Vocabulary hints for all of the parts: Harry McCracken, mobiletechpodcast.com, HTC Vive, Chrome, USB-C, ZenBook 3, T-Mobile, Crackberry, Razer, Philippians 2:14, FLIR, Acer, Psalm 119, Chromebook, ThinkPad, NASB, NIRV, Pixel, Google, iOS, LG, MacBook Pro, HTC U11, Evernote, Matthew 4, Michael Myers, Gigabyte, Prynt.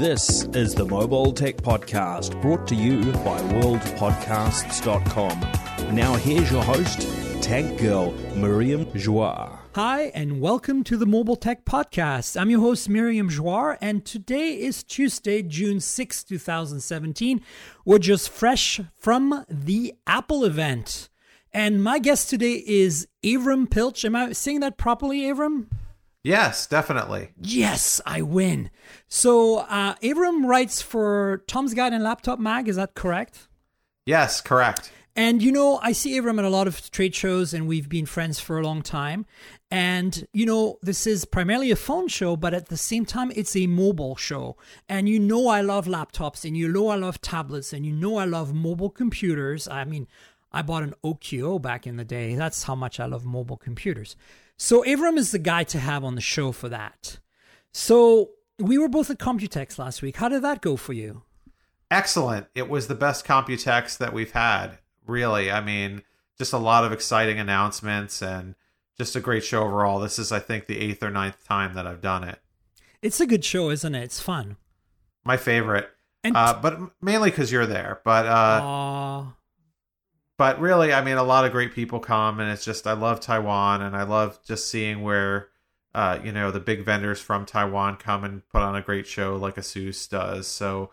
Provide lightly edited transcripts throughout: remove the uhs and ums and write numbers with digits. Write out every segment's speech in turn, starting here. This is the Mobile Tech Podcast, brought to you by worldpodcasts.com. Now here's your host, Tech Girl, Miriam Joire. Hi, and welcome to the Mobile Tech Podcast. I'm your host, Miriam Joire, and today is Tuesday, June 6, 2017. We're just fresh from the Apple event. And my guest today is Avram Pilch. Am I saying that properly, Avram? Yes, definitely. Yes, I win. So Avram writes for Tom's Guide and Laptop Mag. Is that correct? Yes, correct. And, you know, I see Avram at a lot of trade shows and we've been friends for a long time. And, you know, this is primarily a phone show, but at the same time, it's a mobile show. And, you know, I love laptops and, you know, I love tablets and, you know, I love mobile computers. I mean, I bought an OQO back in the day. That's how much I love mobile computers. So Avram is the guy to have on the show for that. So we were both at Computex last week. How did that go for you? Excellent. It was the best Computex that we've had. Really, I mean, just a lot of exciting announcements and just a great show overall. This is, I think, the 8th or 9th time that I've done it. It's a good show, isn't it? It's fun. My favorite. And but mainly because you're there. But really, I mean, a lot of great people come, and it's just, I love Taiwan, and I love just seeing where, you know, the big vendors from Taiwan come and put on a great show like Asus does. So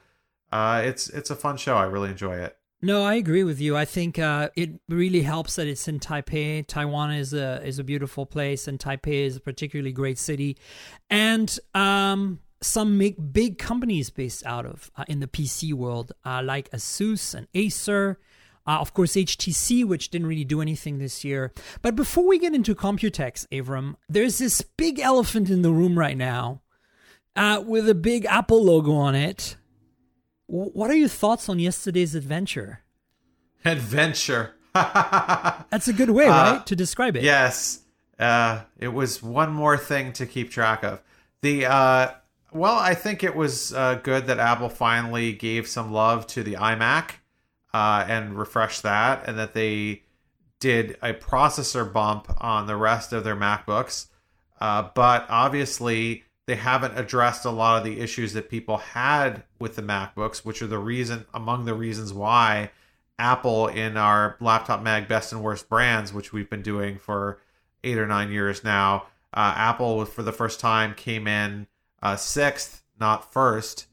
it's a fun show. I really enjoy it. No, I agree with you. I think it really helps that it's in Taipei. Taiwan is a beautiful place, and Taipei is a particularly great city. And some big companies based out of in the PC world, like Asus and Acer. Of course, HTC, which didn't really do anything this year. But before we get into Computex, Avram, there's this big elephant in the room right now with a big Apple logo on it. What are your thoughts on yesterday's adventure? That's a good way, right, to describe it. Yes. It was one more thing to keep track of. Well, I think it was good that Apple finally gave some love to the iMac and refreshed that, and that they did a processor bump on the rest of their MacBooks. But obviously, they haven't addressed a lot of the issues that people had with the MacBooks, which are the reason, among the reasons why Apple in our Laptop Mag Best and Worst Brands, which we've been doing for 8 or 9 years now, Apple for the first time came in sixth, not first,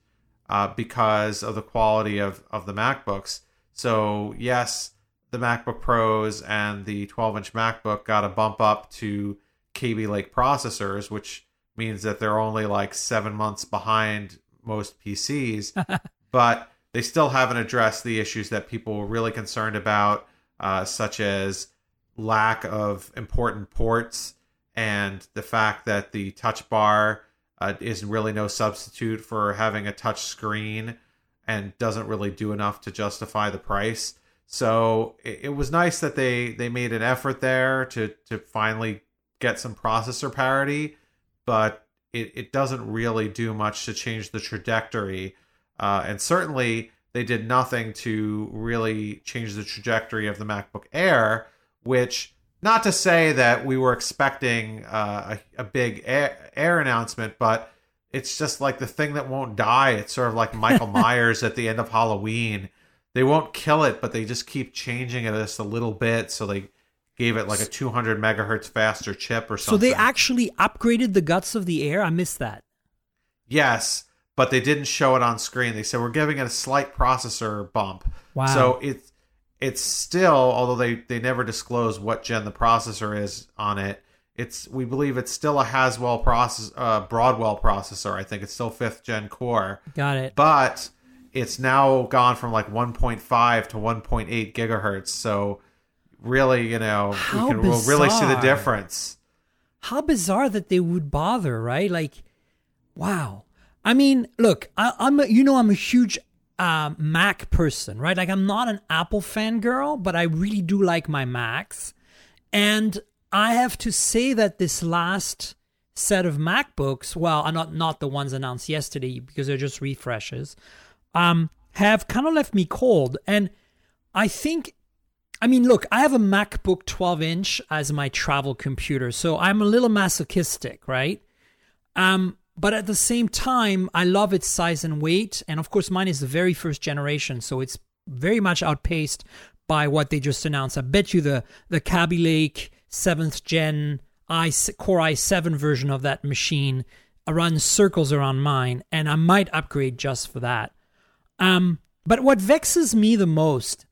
because of the quality of the MacBooks. So yes, the MacBook Pros and the 12-inch MacBook got a bump up to Kaby Lake processors, which means that they're only like 7 months behind most PCs, but they still haven't addressed the issues that people were really concerned about, such as lack of important ports and the fact that the touch bar is really no substitute for having a touch screen and doesn't really do enough to justify the price. So it was nice that they made an effort there to finally get some processor parity, but it doesn't really do much to change the trajectory. And certainly they did nothing to really change the trajectory of the MacBook Air, which, not to say that we were expecting a big Air announcement, but it's just like the thing that won't die. It's sort of like Michael Myers at the end of Halloween. They won't kill it, but they just keep changing it just a little bit. So they gave it like a 200 megahertz faster chip or something. So they actually upgraded the guts of the Air? I missed that. Yes, but they didn't show it on screen. They said, we're giving it a slight processor bump. Wow. So it's still, although they never disclose what gen the processor is on it, we believe it's still a Broadwell processor. I think it's still 5th gen core. Got it. But it's now gone from like 1.5 to 1.8 gigahertz. So really, you know, we'll really see the difference. How bizarre that they would bother, right? Like, wow. I mean, look, I'm a huge Mac person, right? Like, I'm not an Apple fangirl, but I really do like my Macs. And I have to say that this last set of MacBooks, well, not the ones announced yesterday because they're just refreshes, have kind of left me cold. And I mean, look, I have a MacBook 12-inch as my travel computer, so I'm a little masochistic, right? But at the same time, I love its size and weight. And of course, mine is the very first generation, so it's very much outpaced by what they just announced. I bet you the Kaby Lake 7th gen Core i7 version of that machine runs circles around mine, and I might upgrade just for that. But what vexes me the most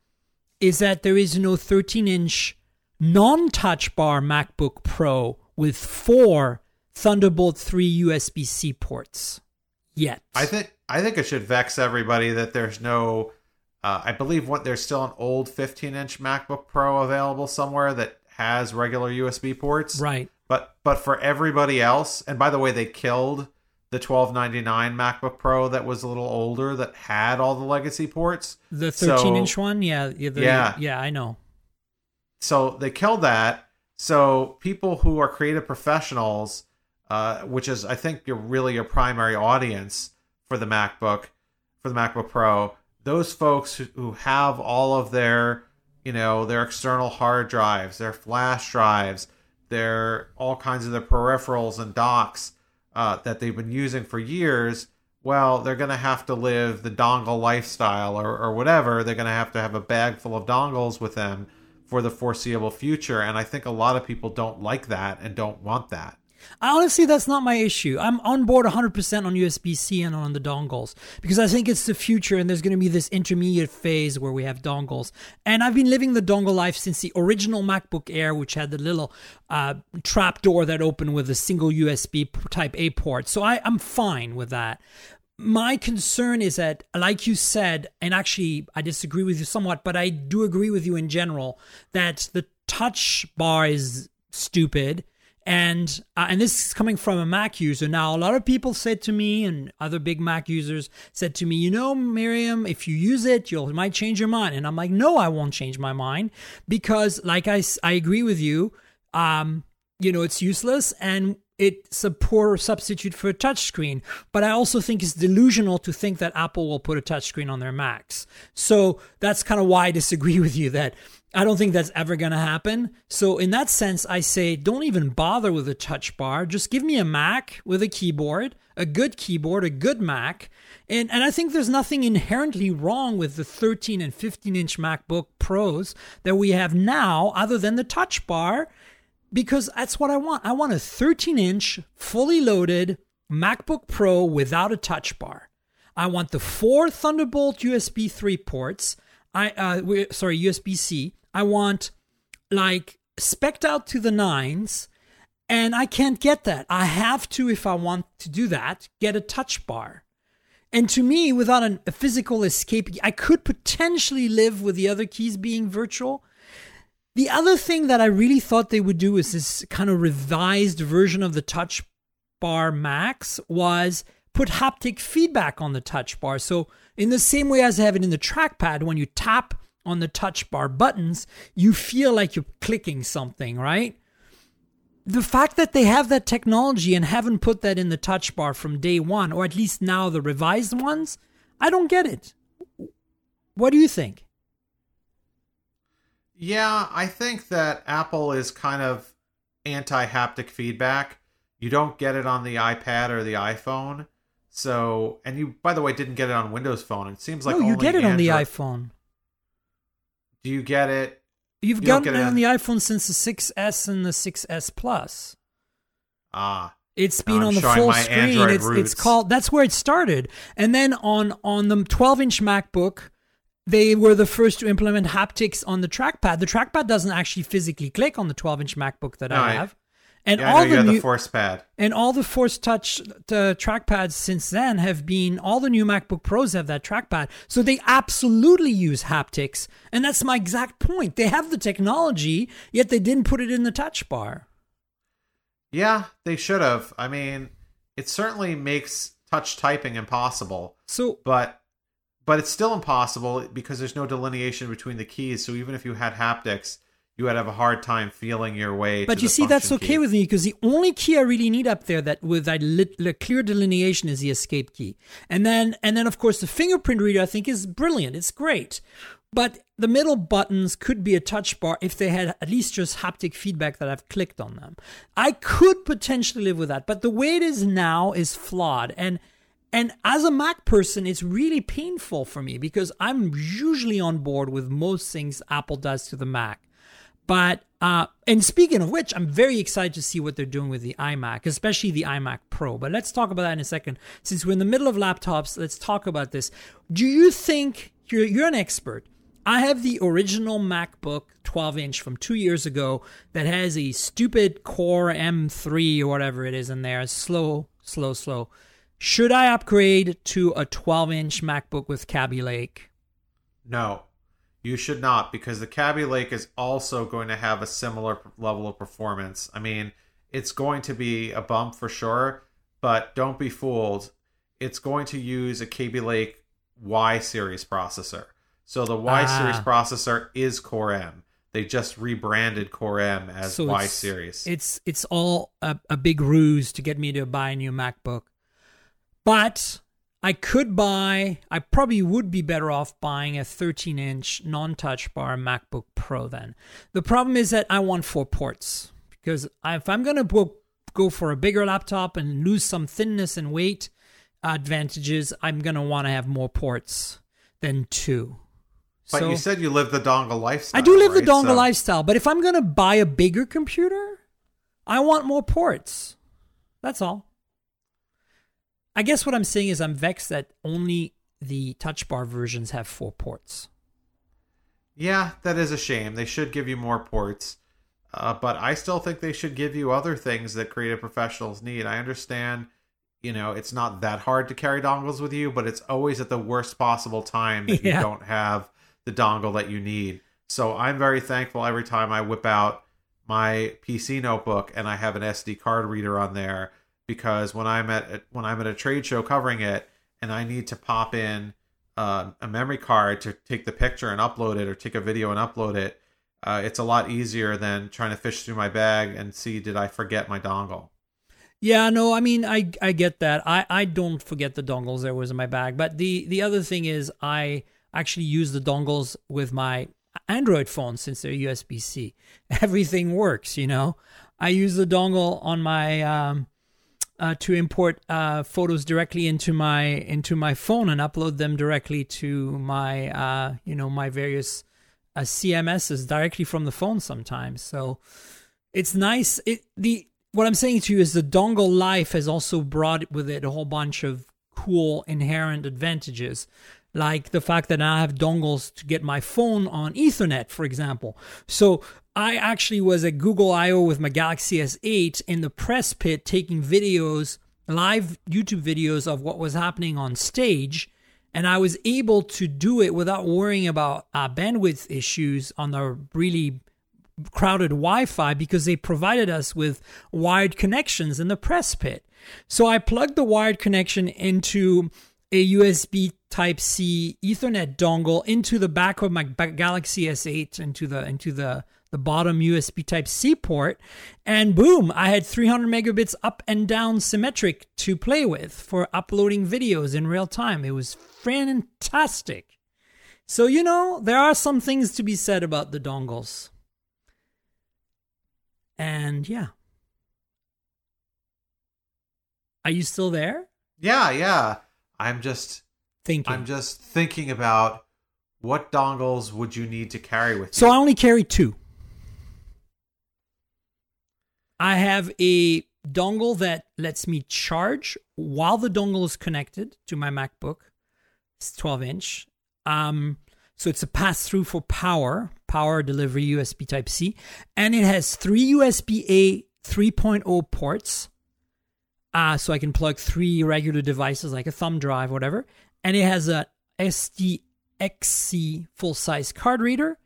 is that there is no 13-inch non-touch bar MacBook Pro with 4 Thunderbolt 3 USB-C ports yet. I think it should vex everybody that there's no... I believe there's still an old 15-inch MacBook Pro available somewhere that has regular USB ports. Right. But for everybody else, and by the way, they killed the $1299 MacBook Pro that was a little older that had all the legacy ports. The 13-inch one? Yeah, I know. So they killed that. So people who are creative professionals, which is, I think, your primary audience for the MacBook Pro, those folks who have all of their, their external hard drives, their flash drives, their all kinds of their peripherals and docks that they've been using for years, well, they're going to have to live the dongle lifestyle or whatever. They're going to have a bag full of dongles with them for the foreseeable future. And I think a lot of people don't like that and don't want that. Honestly, that's not my issue. I'm on board 100% on USB-C and on the dongles because I think it's the future and there's going to be this intermediate phase where we have dongles. And I've been living the dongle life since the original MacBook Air, which had the little trap door that opened with a single USB type A port. So I'm fine with that. My concern is that, like you said, and actually I disagree with you somewhat, but I do agree with you in general that the touch bar is stupid. And this is coming from a Mac user. Now, a lot of people said to me, and other big Mac users said to me, Miriam, if you use it, you might change your mind. And I'm like, no, I won't change my mind because, like, I agree with you. It's useless and it's a poor substitute for a touchscreen. But I also think it's delusional to think that Apple will put a touchscreen on their Macs. So that's kind of why I disagree with you that I don't think that's ever going to happen. So in that sense, I say, don't even bother with a touch bar. Just give me a Mac with a keyboard, a good keyboard, a good Mac. And I think there's nothing inherently wrong with the 13 and 15-inch MacBook Pros that we have now other than the touch bar, because that's what I want. I want a 13-inch, fully loaded MacBook Pro without a touch bar. I want the 4 Thunderbolt USB 3 ports. USB-C. I want, spec'd out to the 9s, and I can't get that. I have to, if I want to do that, get a touch bar. And to me, without a physical escape, I could potentially live with the other keys being virtual. The other thing that I really thought they would do is this kind of revised version of the touch bar Max was put haptic feedback on the touch bar. So in the same way as I have it in the trackpad, when you tap on the touch bar buttons, you feel like you're clicking something, right? The fact that they have that technology and haven't put that in the touch bar from day one, or at least now the revised ones, I don't get it. What do you think? Yeah, I think that Apple is kind of anti-haptic feedback. You don't get it on the iPad or the iPhone. So, and you, by the way, didn't get it on Windows Phone. It seems like you get it on the iPhone. Do you get it? You've gotten it on the iPhone since the 6S and the 6S Plus. It's been on the full screen. It's called. That's where it started. And then on the 12-inch MacBook, they were the first to implement haptics on the trackpad. The trackpad doesn't actually physically click on the 12-inch MacBook that I have. And the Force Pad and all the Force Touch trackpads since then have been all the new MacBook Pros have that trackpad, so they absolutely use haptics, and that's my exact point. They have the technology, yet they didn't put it in the touch bar. Yeah, they should have. I mean, it certainly makes touch typing impossible. So, but it's still impossible because there's no delineation between the keys. So even if you had haptics, you would have a hard time feeling your way. But you see, that's okay with me because the only key I really need up there that with a clear delineation is the escape key, and then of course the fingerprint reader I think is brilliant. It's great, but The middle buttons could be a touch bar if they had at least just haptic feedback that I've clicked on them. I could potentially live with that, but the way it is now is flawed. And as a Mac person, it's really painful for me because I'm usually on board with most things Apple does to the Mac. But, and speaking of which, I'm very excited to see what they're doing with the iMac, especially the iMac Pro. But let's talk about that in a second. Since we're in the middle of laptops, let's talk about this. Do you think, you're an expert. I have the original MacBook 12-inch from 2 years ago that has a stupid Core M3 or whatever it is in there. Slow. Should I upgrade to a 12-inch MacBook with Kaby Lake? No, you should not, because the Kaby Lake is also going to have a similar level of performance. I mean, it's going to be a bump for sure, but don't be fooled. It's going to use a Kaby Lake Y series processor. So the Y series processor is Core M. They just rebranded Core M as Y series. It's all a big ruse to get me to buy a new MacBook. But I probably would be better off buying a 13-inch non-touch bar MacBook Pro then. The problem is that I want four ports. Because if I'm going to go for a bigger laptop and lose some thinness and weight advantages, I'm going to want to have more ports than two. But so, you said you live the dongle lifestyle. I do live the dongle lifestyle. But if I'm going to buy a bigger computer, I want more ports. That's all. I guess what I'm saying is I'm vexed that only the touch bar versions have four ports. Yeah, that is a shame. They should give you more ports. But I still think they should give you other things that creative professionals need. I understand, it's not that hard to carry dongles with you, but it's always at the worst possible time that you don't have the dongle that you need. So I'm very thankful every time I whip out my PC notebook and I have an SD card reader on there. Because when I'm at a trade show covering it and I need to pop in a memory card to take the picture and upload it or take a video and upload it, it's a lot easier than trying to fish through my bag and see, did I forget my dongle? Yeah, no, I mean, I get that. I don't forget the dongles there was in my bag. But the other thing is I actually use the dongles with my Android phone since they're USB-C. Everything works, I use the dongle on my... to import photos directly into my phone and upload them directly to my my various CMSs directly from the phone sometimes. So it's nice. What I'm saying to you is the dongle life has also brought with it a whole bunch of cool inherent advantages, like the fact that I have dongles to get my phone on Ethernet, for example. So I actually was at Google I.O. with my Galaxy S8 in the press pit taking videos, live YouTube videos of what was happening on stage. And I was able to do it without worrying about bandwidth issues on the really crowded Wi-Fi because they provided us with wired connections in the press pit. So I plugged the wired connection into a USB Type-C Ethernet dongle into the back of my Galaxy S8 into the bottom USB Type-C port, and boom, I had 300 megabits up and down symmetric to play with for uploading videos in real time. It was fantastic. So, there are some things to be said about the dongles. And yeah. Are you still there? Yeah. I'm just thinking about what dongles would you need to carry with you. So I only carry two. I have a dongle that lets me charge while the dongle is connected to my MacBook. It's 12-inch. So it's a pass-through for power delivery USB Type-C. And it has three USB-A 3.0 ports. So I can plug three regular devices like a thumb drive, whatever. And it has a SDXC full-size card reader.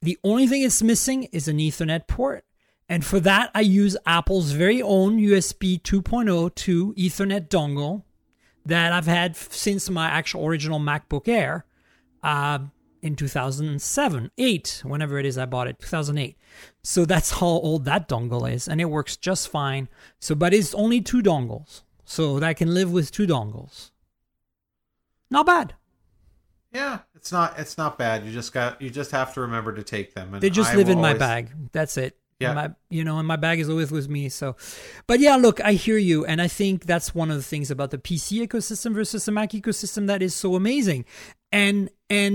The only thing it's missing is an Ethernet port. And for that, I use Apple's very own USB 2.0 Ethernet dongle that I've had since my actual original MacBook Air in 2008, whenever it is I bought it, 2008. So that's how old that dongle is, and it works just fine. So, but it's only two dongles, so I can live with two dongles. Not bad. Yeah, it's not bad. You just have to remember to take them. And they just live in my bag. That's it. Yeah. And my bag is always with me. So, but yeah, look, I hear you. And I think that's one of the things about the PC ecosystem versus the Mac ecosystem that is so amazing. And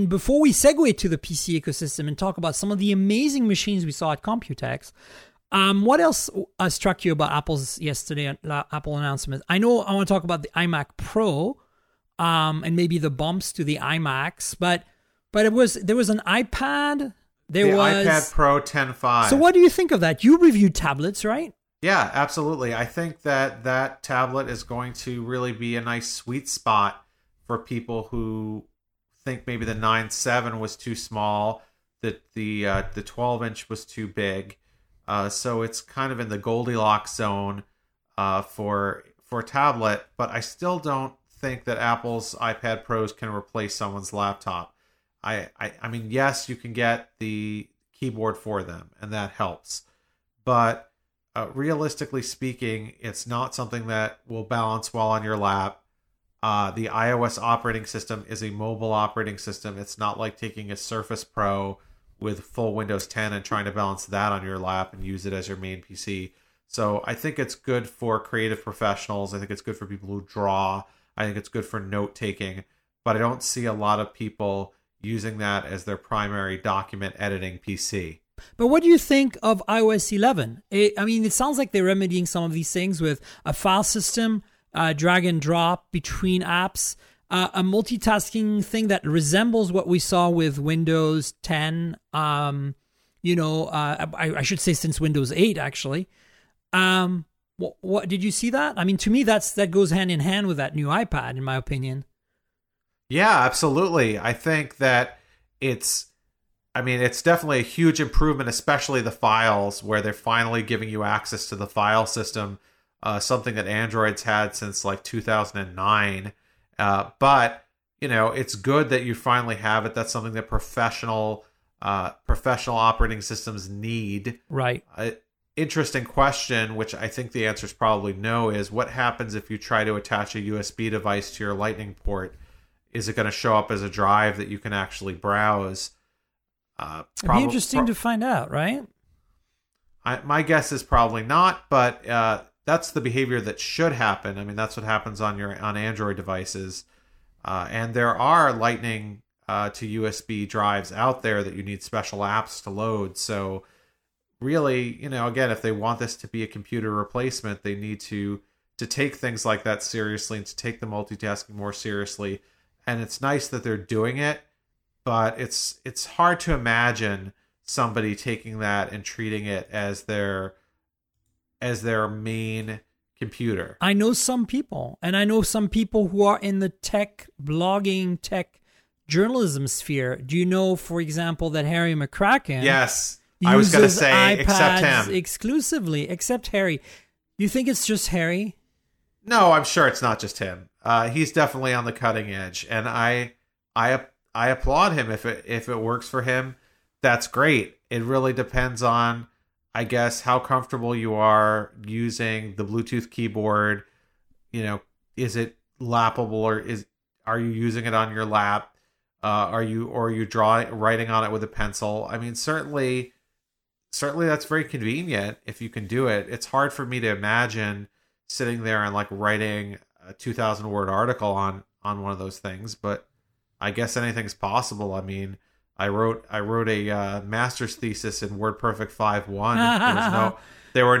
before we segue to the PC ecosystem and talk about some of the amazing machines we saw at Computex, what else struck you about Apple's yesterday, Apple announcement? I know I want to talk about the iMac Pro, and maybe the bumps to the iMacs, but there was an iPad. There was iPad Pro 10.5. So what do you think of that? You reviewed tablets, right? Yeah, absolutely. I think that tablet is going to really be a nice sweet spot for people who think maybe the 9.7 was too small, that the 12-inch was too big. So it's kind of in the Goldilocks zone for tablet. But I still don't think that Apple's iPad Pros can replace someone's laptop. I mean, yes, you can get the keyboard for them, and that helps. But realistically speaking, it's not something that will balance well on your lap. The iOS operating system is a mobile operating system. It's not like taking a Surface Pro with full Windows 10 and trying to balance that on your lap and use it as your main PC. So I think it's good for creative professionals. I think it's good for people who draw. I think it's good for note-taking. But I don't see a lot of people using that as their primary document editing PC. But what do you think of iOS 11? It sounds like they're remedying some of these things with a file system, drag and drop between apps, a multitasking thing that resembles what we saw with Windows 10. I should say since Windows 8, actually. What did you see that? I mean, to me, that goes hand in hand with that new iPad, in my opinion. Yeah, absolutely. I think that it's definitely a huge improvement, especially the files, where they're finally giving you access to the file system, something that Android's had since like 2009. But, it's good that you finally have it. That's something that professional operating systems need. Right. Interesting question, which I think the answer is probably no, is what happens if you try to attach a USB device to your Lightning port? Is it going to show up as a drive that you can actually browse? It'd be interesting to find out, right? My guess is probably not, but that's the behavior that should happen. I mean, that's what happens on Android devices. And there are Lightning to USB drives out there that you need special apps to load. So really, again, if they want this to be a computer replacement, they need to take things like that seriously and to take the multitasking more seriously. And it's nice that they're doing it, but it's hard to imagine somebody taking that and treating it as their main computer. I know some people, who are in the tech blogging, tech journalism sphere. Do you know, for example, that Harry McCracken? Yes, I was going to say iPads except him exclusively, except Harry. You think it's just Harry? No, I'm sure it's not just him. He's definitely on the cutting edge, and I applaud him if it works for him. That's great. It really depends on, I guess, how comfortable you are using the Bluetooth keyboard. Is it lappable, or are you using it on your lap? Are you writing on it with a pencil? I mean, certainly that's very convenient if you can do it. It's hard for me to imagine sitting there and like writing a 2,000-word article on one of those things, but I guess anything's possible. I mean, I wrote a master's thesis in WordPerfect 5.1. There were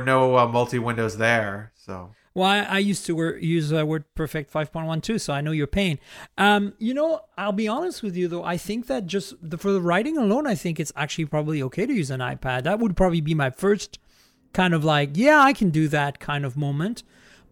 no multi windows there. So well, I used to use WordPerfect 5.1 too, so I know your pain. I'll be honest with you though. I think that just for the writing alone, I think it's actually probably okay to use an iPad. That would probably be my first kind of like, yeah, I can do that kind of moment.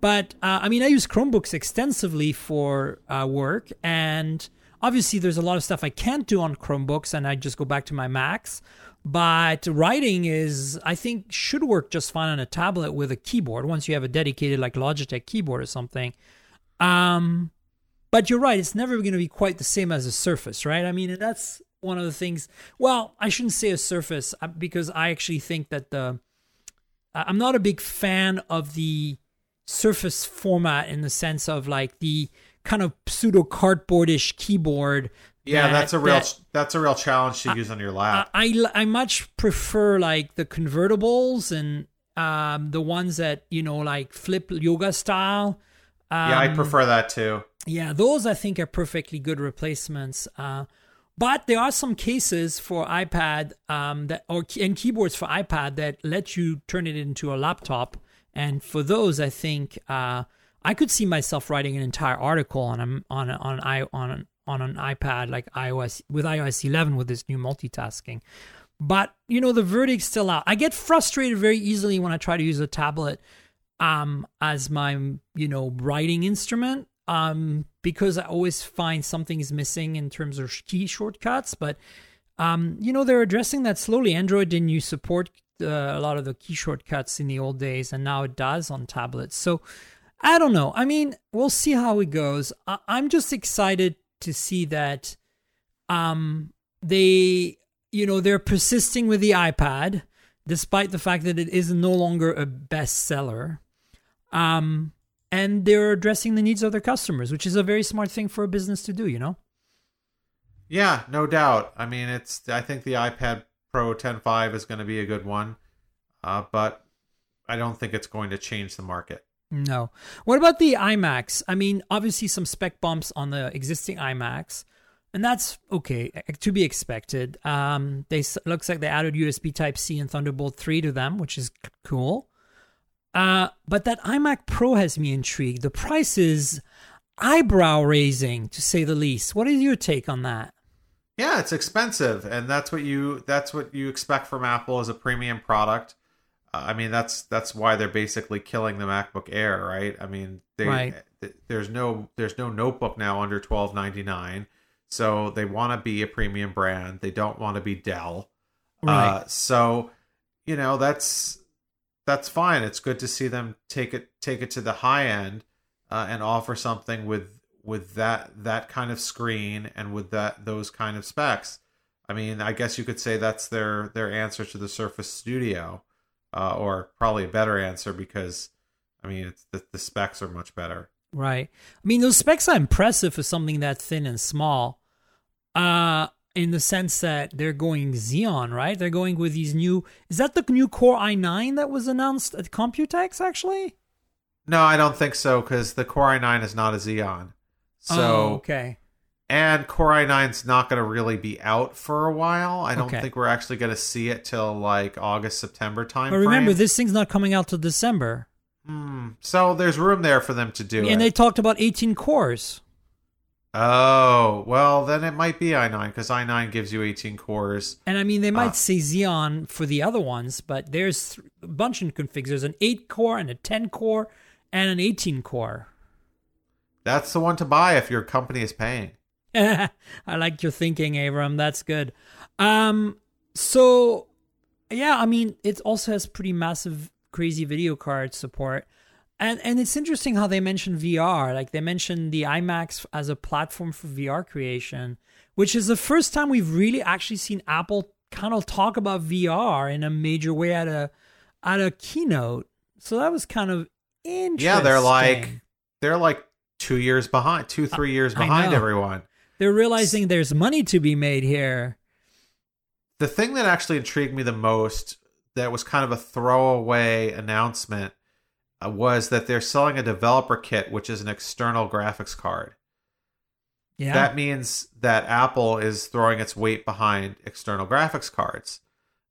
But I use Chromebooks extensively for work, and obviously there's a lot of stuff I can't do on Chromebooks, and I just go back to my Macs. But writing is, I think, should work just fine on a tablet with a keyboard once you have a dedicated like Logitech keyboard or something. But you're right, it's never going to be quite the same as a Surface, right? I mean, and that's one of the things. Well, I shouldn't say a Surface, because I actually think that I'm not a big fan of the Surface format in the sense of like the kind of pseudo cardboardish keyboard. Yeah, that's a real challenge to use on your lap. I much prefer like the convertibles and the ones that, you know, like flip yoga style. Yeah, I prefer that too. Yeah, those I think are perfectly good replacements. But there are some cases for iPad and keyboards for iPad that let you turn it into a laptop. And for those, I think I could see myself writing an entire article on an iPad like iOS with iOS 11 with this new multitasking. But you know, the verdict's still out. I get frustrated very easily when I try to use a tablet as my writing instrument. Because I always find something is missing in terms of key shortcuts, but they're addressing that slowly. Android didn't support a lot of the key shortcuts in the old days, and now it does on tablets. So I don't know. I mean, we'll see how it goes. I'm just excited to see that they're persisting with the iPad, despite the fact that it is no longer a bestseller. And they're addressing the needs of their customers, which is a very smart thing for a business to do, you know? Yeah, no doubt. I mean, I think the iPad Pro 10.5 is going to be a good one, but I don't think it's going to change the market. No. What about the iMacs? I mean, obviously some spec bumps on the existing iMacs, and that's okay, to be expected. Looks like they added USB Type-C and Thunderbolt 3 to them, which is cool. But that iMac Pro has me intrigued. The price is eyebrow-raising, to say the least. What is your take on that? Yeah, it's expensive, and that's what you expect from Apple as a premium product. I mean, that's why they're basically killing the MacBook Air, right? I mean, there's no notebook now under $12.99, so they want to be a premium brand. They don't want to be Dell, right? So that's fine. It's good to see them take it to the high end and offer something with that kind of screen and with those kind of specs. I mean, I guess you could say that's their answer to the Surface Studio, or probably a better answer because, I mean, it's, the specs are much better. Right. I mean, those specs are impressive for something that thin and small, in the sense that they're going Xeon, right? They're going with these new... Is that the new Core i9 that was announced at Computex, actually? No, I don't think so, because the Core i9 is not a Xeon. So, okay. And Core i9's not going to really be out for a while. I don't think we're actually going to see it till like August, September time. But remember, this thing's not coming out till December. So there's room there for them to do it. And they talked about 18 cores. Oh, well, then it might be i9 because i9 gives you 18 cores. And I mean, they might say Xeon for the other ones, but there's a bunch of configs. There's an 8-core and a 10-core and an 18-core. That's the one to buy if your company is paying. I like your thinking, Avram. That's good. So, yeah, I mean, it also has pretty massive, crazy video card support. And it's interesting how they mentioned VR. Like they mentioned the iMacs as a platform for VR creation, which is the first time we've really actually seen Apple kind of talk about VR in a major way at a keynote. So that was kind of interesting. Yeah, they're like 2 years behind, 3 years behind everyone. They're realizing there's money to be made here. The thing that actually intrigued me the most, that was kind of a throwaway announcement, was that they're selling a developer kit, which is an external graphics card. Yeah. That means that Apple is throwing its weight behind external graphics cards.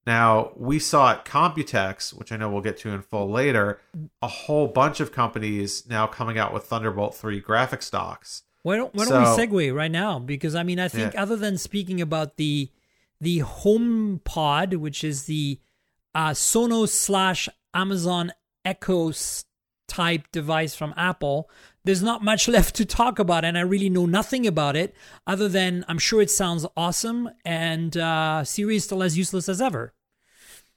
Now, we saw at Computex, which I know we'll get to in full later, a whole bunch of companies now coming out with Thunderbolt 3 graphics docks. Why don't we segue right now? Because, I mean, I think other than speaking about the HomePod, which is the Sonos / Amazon Echo type device from Apple, there's not much left to talk about, and I really know nothing about it other than I'm sure it sounds awesome, and Siri is still as useless as ever.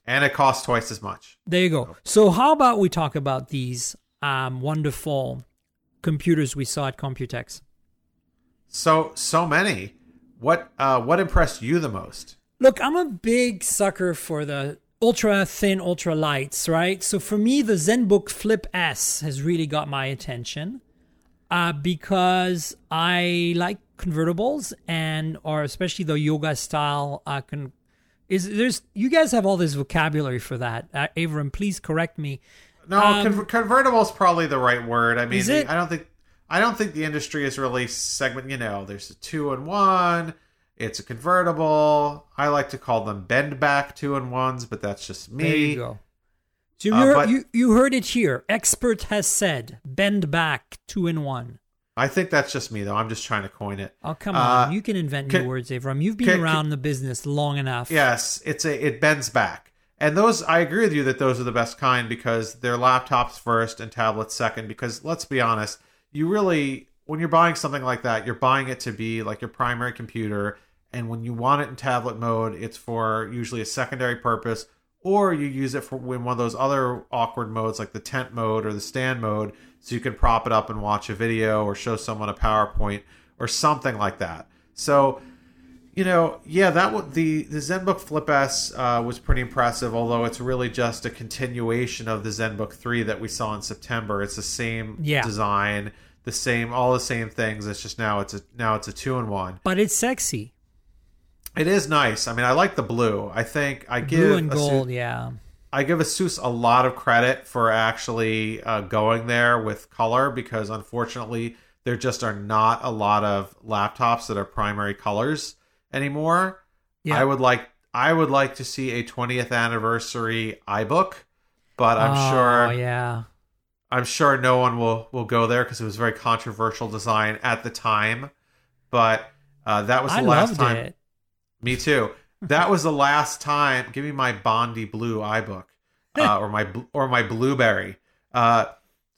And it costs twice as much. There you go. So how about we talk about these wonderful computers we saw at Computex? So many. What impressed you the most? Look, I'm a big sucker for the ultra thin, ultra lights, right? So for me, the ZenBook Flip S has really got my attention. because I like convertibles, and or especially the yoga style. You guys have all this vocabulary for that. Avram, please correct me. No, convertible is probably the right word. I mean, I don't think the industry is really segment. You know, there's a 2-in-1. It's a convertible. I like to call them bend back 2-in-1s, but that's just me. There you go. So you heard it here. Expert has said bend back 2-in-1. I think that's just me, though. I'm just trying to coin it. Oh, come on. You can invent new words, Avram. You've been around the business long enough. Yes, it bends back. And those, I agree with you that those are the best kind because they're laptops first and tablets second. Because let's be honest, you really, when you're buying something like that, you're buying it to be like your primary computer. And when you want it in tablet mode, it's for usually a secondary purpose, or you use it for when one of those other awkward modes like the tent mode or the stand mode, so you can prop it up and watch a video or show someone a PowerPoint or something like that. So, you know, yeah, the ZenBook Flip S was pretty impressive, although it's really just a continuation of the ZenBook 3 that we saw in September. It's the same design, all the same things. It's just now it's a 2-in-1. But it's sexy. It is nice. I mean, I like the blue. I think I give blue and gold. I give Asus a lot of credit for actually going there with color, because unfortunately there just are not a lot of laptops that are primary colors anymore. Yeah. I would like to see a 20th anniversary iBook, but I'm sure no one will go there because it was a very controversial design at the time. But that was the last time. It. Me too. That was the last time. Give me my Bondi Blue iBook, or my Blueberry.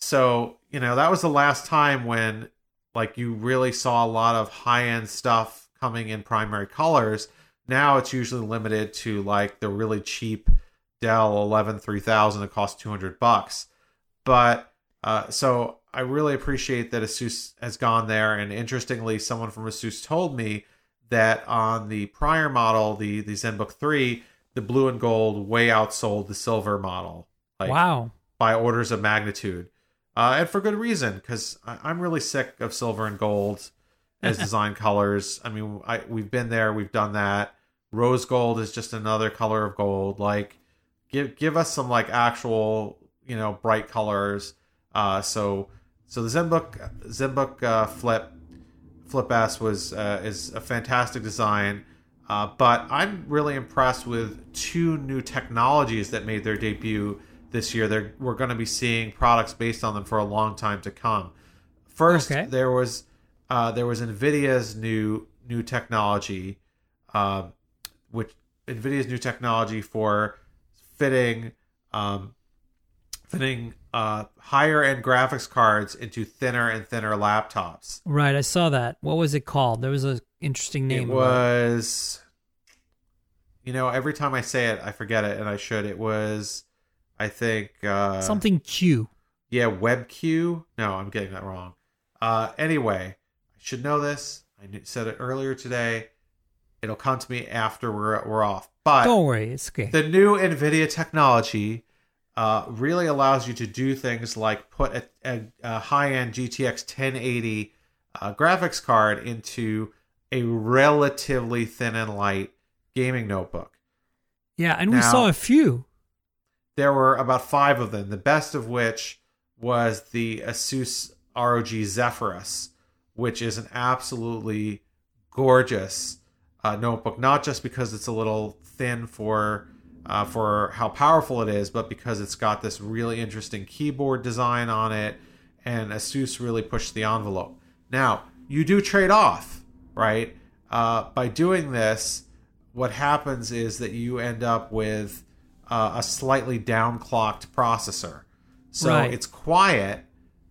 So you know that was the last time when like you really saw a lot of high-end stuff coming in primary colors. Now it's usually limited to like the really cheap Dell 11-3000 that costs $200. But so I really appreciate that Asus has gone there. And interestingly, someone from Asus told me that on the prior model, the ZenBook 3, the blue and gold way outsold the silver model. Like, wow. By orders of magnitude. And for good reason, because I'm really sick of silver and gold as design colors. I mean, we've been there. We've done that. Rose gold is just another color of gold. Like, give us some, like, actual, you know, bright colors. So the ZenBook Flip S is a fantastic design, but I'm really impressed with two new technologies that made their debut this year. We're going to be seeing products based on them for a long time to come. First, there was NVIDIA's new technology, which NVIDIA's new technology for fitting higher end graphics cards into thinner and thinner laptops. Right, I saw that. What was it called? There was an interesting name. It was, you know, every time I say it, I forget it, and I should. It was, I think something Q. Yeah, WebQ. No, I'm getting that wrong. Anyway, I should know this. I said it earlier today. It'll come to me after we're off. But don't worry, it's okay. The new NVIDIA technology really allows you to do things like put a high-end GTX 1080 graphics card into a relatively thin and light gaming notebook. Yeah, and we saw a few. There were about 5 of them, the best of which was the Asus ROG Zephyrus, which is an absolutely gorgeous notebook, not just because it's a little thin for how powerful it is, but because it's got this really interesting keyboard design on it, and Asus really pushed the envelope. Now, you do trade off, right? By doing this, what happens is that you end up with a slightly down-clocked processor. So It's quiet.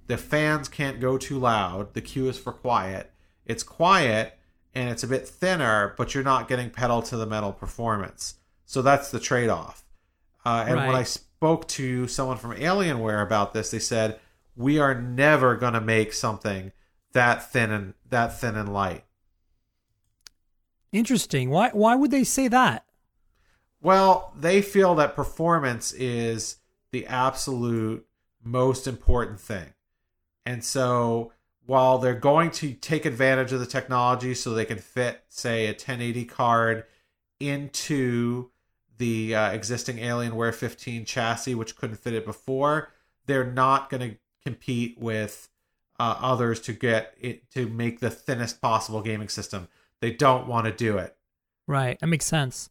The fans can't go too loud. The Q is for quiet. It's quiet, and it's a bit thinner, but you're not getting pedal-to-the-metal performance. So that's the trade-off. When I spoke to someone from Alienware about this, they said, we are never going to make something that thin and light. Interesting. Why would they say that? Well, they feel that performance is the absolute most important thing. And so while they're going to take advantage of the technology so they can fit, say, a 1080 card into the existing Alienware 15 chassis, which couldn't fit it before, they're not going to compete with others to get it to make the thinnest possible gaming system. They don't want to do it. Right. That makes sense.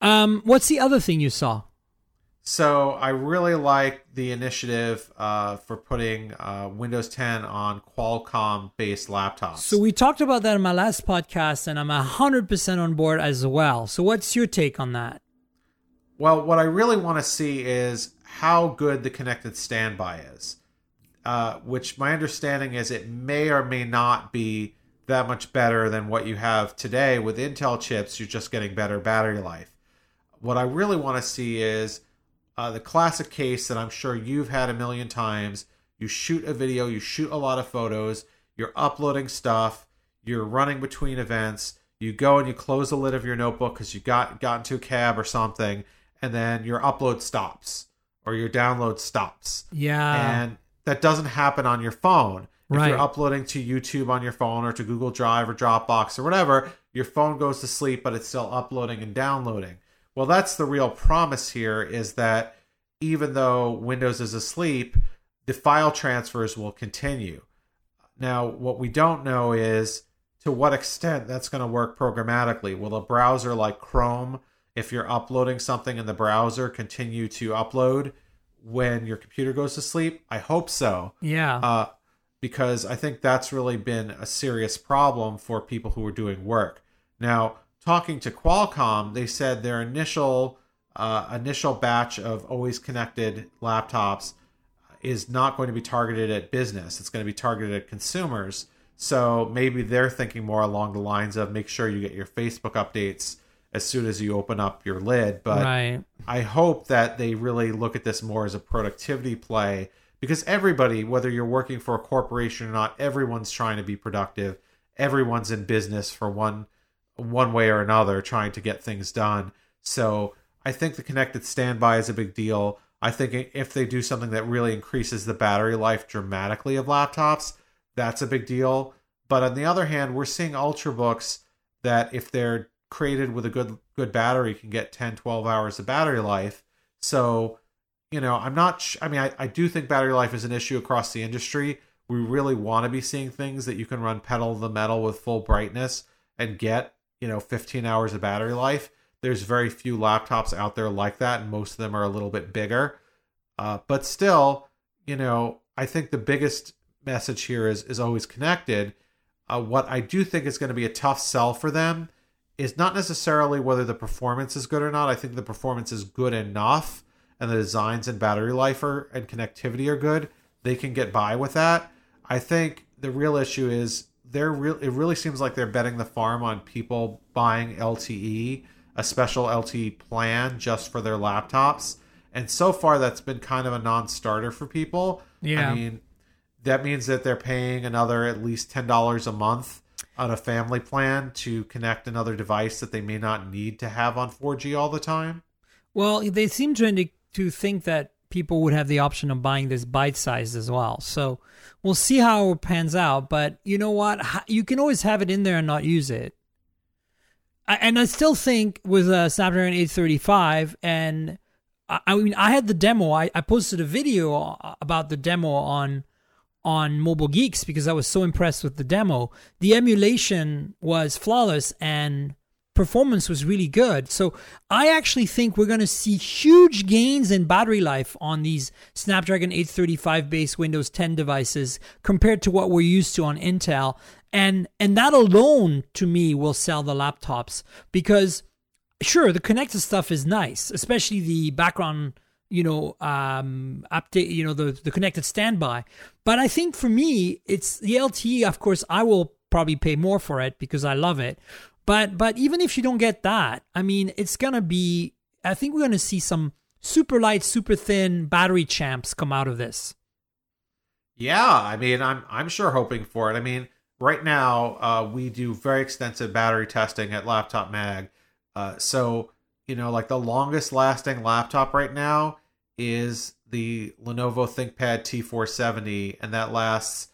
What's the other thing you saw? So I really like the initiative for putting Windows 10 on Qualcomm-based laptops. So we talked about that in my last podcast, and I'm 100% on board as well. So what's your take on that? Well, what I really want to see is how good the connected standby is, which my understanding is it may or may not be that much better than what you have today with Intel chips. You're just getting better battery life. What I really want to see is the classic case that I'm sure you've had a million times. You shoot a video, you shoot a lot of photos, you're uploading stuff, you're running between events, you go and you close the lid of your notebook because you got into a cab or something, and then your upload stops or your download stops. Yeah. And that doesn't happen on your phone. Right. If you're uploading to YouTube on your phone or to Google Drive or Dropbox or whatever, your phone goes to sleep, but it's still uploading and downloading. Well, that's the real promise here, is that even though Windows is asleep, the file transfers will continue. Now, what we don't know is to what extent that's going to work programmatically. Will a browser like Chrome, if you're uploading something in the browser, continue to upload when your computer goes to sleep? I hope so. Yeah. Because I think that's really been a serious problem for people who are doing work. Now, talking to Qualcomm, they said their initial batch of always connected laptops is not going to be targeted at business. It's going to be targeted at consumers. So maybe they're thinking more along the lines of make sure you get your Facebook updates as soon as you open up your lid. But right. I hope that they really look at this more as a productivity play, because everybody, whether you're working for a corporation or not, everyone's trying to be productive. Everyone's in business for one way or another, trying to get things done. So I think the connected standby is a big deal. I think if they do something that really increases the battery life dramatically of laptops, that's a big deal. But on the other hand, we're seeing Ultrabooks that, if they're created with a good battery, can get 10, 12 hours of battery life. So, you know, I do think battery life is an issue across the industry. We really want to be seeing things that you can run pedal to the metal with full brightness and get, 15 hours of battery life. There's very few laptops out there like that, and most of them are a little bit bigger. But still, I think the biggest message here is always connected. What I do think is going to be a tough sell for them is not necessarily whether the performance is good or not. I think the performance is good enough, and the designs and battery life and connectivity are good. They can get by with that. I think the real issue is it really seems like they're betting the farm on people buying LTE, a special LTE plan just for their laptops. And so far, that's been kind of a non-starter for people. Yeah. I mean, that means that they're paying another at least $10 a month on a family plan to connect another device that they may not need to have on 4G all the time. Well, they seem to think that people would have the option of buying this bite size as well. So we'll see how it pans out. But you know what? You can always have it in there and not use it. And I still think with a Snapdragon 835, and I mean, I had the demo. I posted a video about the demo on Mobile Geeks because I was so impressed with the demo. The emulation was flawless and performance was really good. So I actually think we're going to see huge gains in battery life on these Snapdragon 835 based Windows 10 devices compared to what we're used to on Intel. And that alone, to me, will sell the laptops, because sure, the connected stuff is nice, especially the background, update, the connected standby. But I think for me, it's the LTE. Of course, I will probably pay more for it because I love it. But even if you don't get that, I mean, it's going to be, I think we're going to see some super light, super thin battery champs come out of this. Yeah, I mean, I'm sure hoping for it. I mean, right now, we do very extensive battery testing at Laptop Mag. So, like the longest lasting laptop right now is the Lenovo ThinkPad T470, and that lasts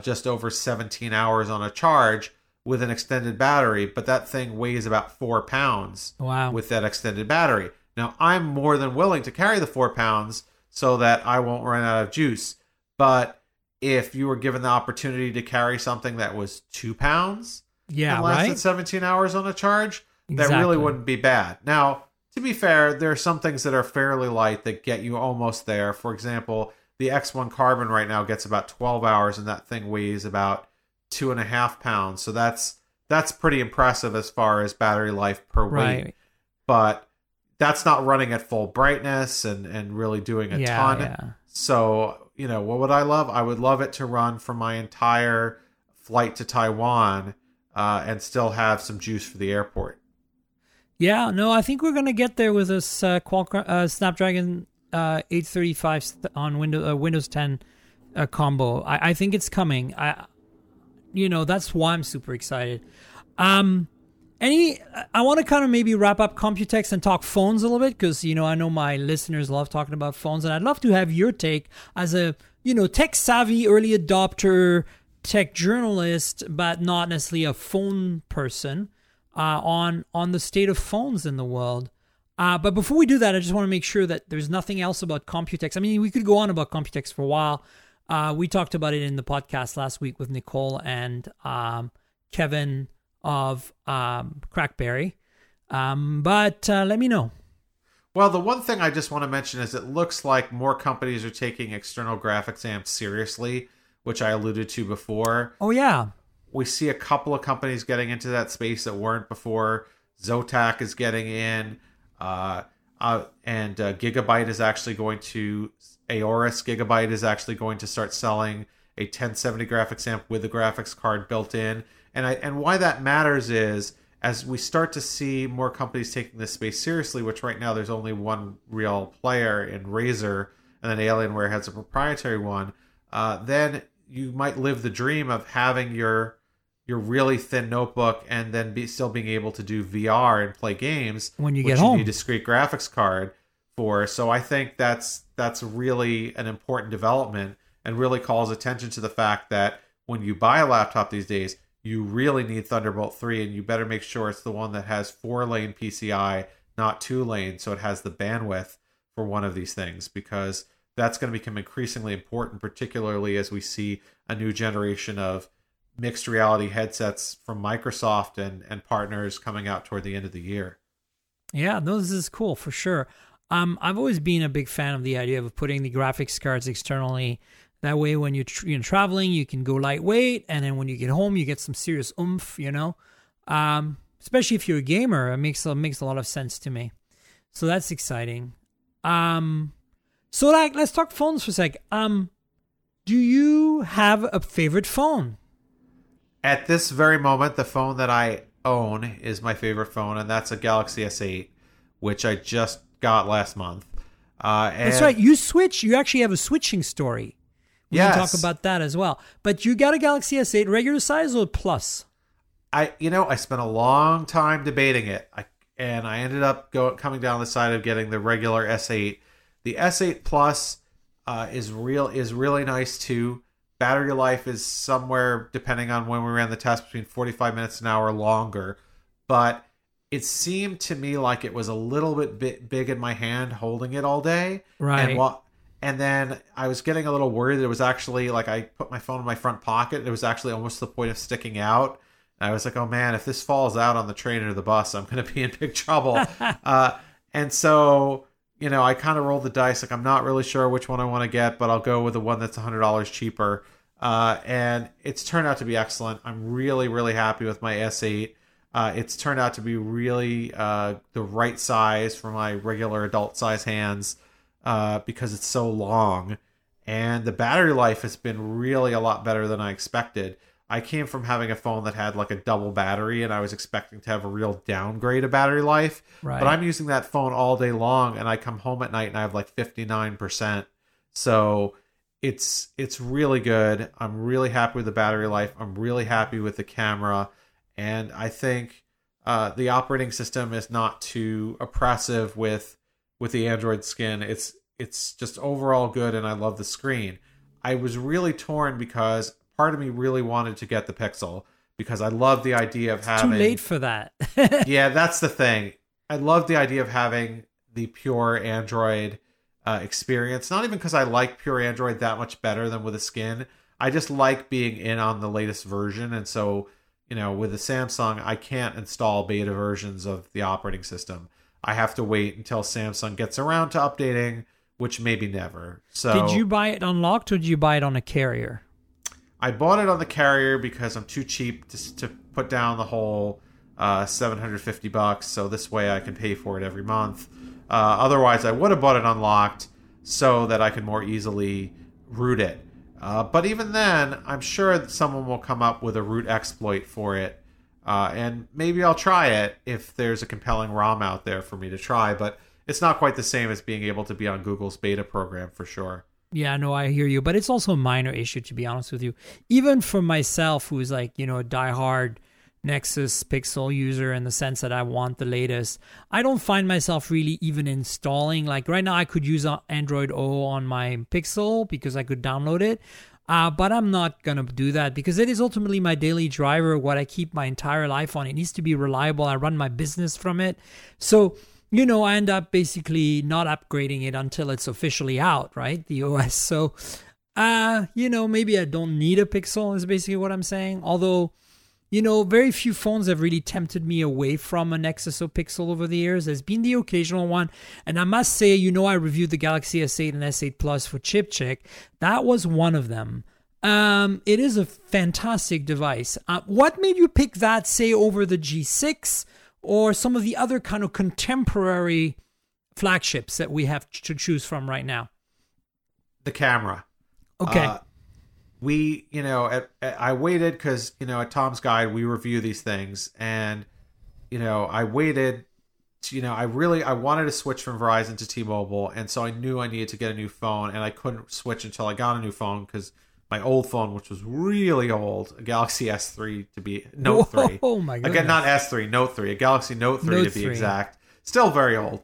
just over 17 hours on a charge with an extended battery, but that thing weighs about 4 pounds. Wow. With that extended battery. Now, I'm more than willing to carry the 4 pounds so that I won't run out of juice. But if you were given the opportunity to carry something that was 2 pounds and lasted 17 hours on a charge, that really wouldn't be bad. Now, to be fair, there are some things that are fairly light that get you almost there. For example, the X1 Carbon right now gets about 12 hours and that thing weighs about 2.5 pounds. So that's pretty impressive as far as battery life per weight. But that's not running at full brightness and really doing a ton. So, you know, what would I love? I would love it to run for my entire flight to Taiwan and still have some juice for the airport. Yeah, no, I think we're going to get there with this Qualcomm Snapdragon 835 on Windows 10 combo. I think it's coming. You know, that's why I'm super excited. I want to kind of maybe wrap up Computex and talk phones a little bit because, you know, I know my listeners love talking about phones, and I'd love to have your take as a, you know, tech-savvy, early adopter, tech journalist, but not necessarily a phone person. On the state of phones in the world. But before we do that, I just want to make sure that there's nothing else about Computex. I mean, we could go on about Computex for a while. We talked about it in the podcast last week with Nicole and Kevin of Crackberry. But let me know. Well, the one thing I just want to mention is it looks like more companies are taking external graphics amps seriously, which I alluded to before. Oh, yeah. We see a couple of companies getting into that space that weren't before. Zotac is getting in, and Gigabyte is actually going to, Aorus Gigabyte is actually going to start selling a 1070 graphics amp with a graphics card built in. And why that matters is as we start to see more companies taking this space seriously, which right now there's only one real player in Razer, and then Alienware has a proprietary one, then you might live the dream of having your really thin notebook and then still being able to do VR and play games when you get home. You need a discrete graphics card for. So I think that's really an important development and really calls attention to the fact that when you buy a laptop these days, you really need Thunderbolt 3, and you better make sure it's the one that has 4-lane PCI, not 2-lane, so it has the bandwidth for one of these things, because that's going to become increasingly important, particularly as we see a new generation of mixed reality headsets from Microsoft and partners coming out toward the end of the year. Yeah, no, this is cool for sure. I've always been a big fan of the idea of putting the graphics cards externally. That way, when you're traveling, you can go lightweight, and then when you get home, you get some serious oomph, you know? Especially if you're a gamer, it makes a lot of sense to me. So that's exciting. So like, let's talk phones for a sec. Do you have a favorite phone? At this very moment, the phone that I own is my favorite phone, and that's a Galaxy S8, which I just got last month. That's right. You actually have a switching story. We can talk about that as well. But you got a Galaxy S8 regular size or plus? I spent a long time debating it, and I ended up coming down the side of getting the regular S8. The S8 Plus is really nice too. Battery life is somewhere, depending on when we ran the test, between 45 minutes and an hour longer. But it seemed to me like it was a little bit big in my hand holding it all day. Right. And then I was getting a little worried that it was actually, like, I put my phone in my front pocket and it was actually almost to the point of sticking out. And I was like, oh man, if this falls out on the train or the bus, I'm going to be in big trouble. And so... you know, I kind of rolled the dice. Like, I'm not really sure which one I want to get, but I'll go with the one that's $100 cheaper. And it's turned out to be excellent. I'm really, really happy with my S8. It's turned out to be really the right size for my regular adult size hands because it's so long. And the battery life has been really a lot better than I expected. I came from having a phone that had like a double battery, and I was expecting to have a real downgrade of battery life. Right. But I'm using that phone all day long, and I come home at night and I have like 59%. So it's really good. I'm really happy with the battery life. I'm really happy with the camera. And I think the operating system is not too oppressive with the Android skin. It's just overall good, and I love the screen. I was really torn because part of me really wanted to get the Pixel because I love the idea of having... It's too late for that. Yeah, that's the thing. I love the idea of having the pure Android experience. Not even because I like pure Android that much better than with a skin. I just like being in on the latest version. And so, you know, with the Samsung, I can't install beta versions of the operating system. I have to wait until Samsung gets around to updating, which maybe never. So, did you buy it unlocked or did you buy it on a carrier? I bought it on the carrier because I'm too cheap to put down the whole $750. So this way I can pay for it every month. Otherwise, I would have bought it unlocked so that I could more easily root it. But even then, I'm sure that someone will come up with a root exploit for it. And maybe I'll try it if there's a compelling ROM out there for me to try. But it's not quite the same as being able to be on Google's beta program for sure. Yeah, no, I hear you. But it's also a minor issue, to be honest with you. Even for myself, who's like, you know, a diehard Nexus Pixel user in the sense that I want the latest, I don't find myself really even installing. Like right now, I could use Android O on my Pixel because I could download it. But I'm not going to do that because it is ultimately my daily driver, what I keep my entire life on. It needs to be reliable. I run my business from it. So, you know, I end up basically not upgrading it until it's officially out, right? The OS. So, you know, maybe I don't need a Pixel is basically what I'm saying. Although, you know, very few phones have really tempted me away from a Nexus or Pixel over the years. There's been the occasional one. And I must say, you know, I reviewed the Galaxy S8 and S8 Plus for Chip Chick. That was one of them. It is a fantastic device. What made you pick that, say, over the G6 or some of the other kind of contemporary flagships that we have to choose from right now? The camera. Okay. We, you know, I waited because, you know, at Tom's Guide, we review these things. And, you know, I waited to, you know, I wanted to switch from Verizon to T-Mobile. And so I knew I needed to get a new phone. And I couldn't switch until I got a new phone because my old phone, which was really old, a Galaxy S3 to be Note 3. Oh my god! Again, not S3, Note 3, a Galaxy Note 3 to be exact. Still very old.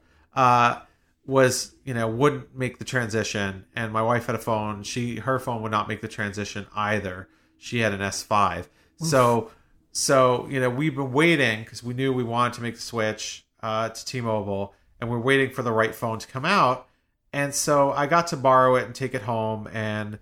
Was, you know, wouldn't make the transition, and my wife had a phone. Her phone would not make the transition either. She had an S5. Oof. So you know, we've been waiting because we knew we wanted to make the switch to T-Mobile, and we're waiting for the right phone to come out. And so I got to borrow it and take it home and.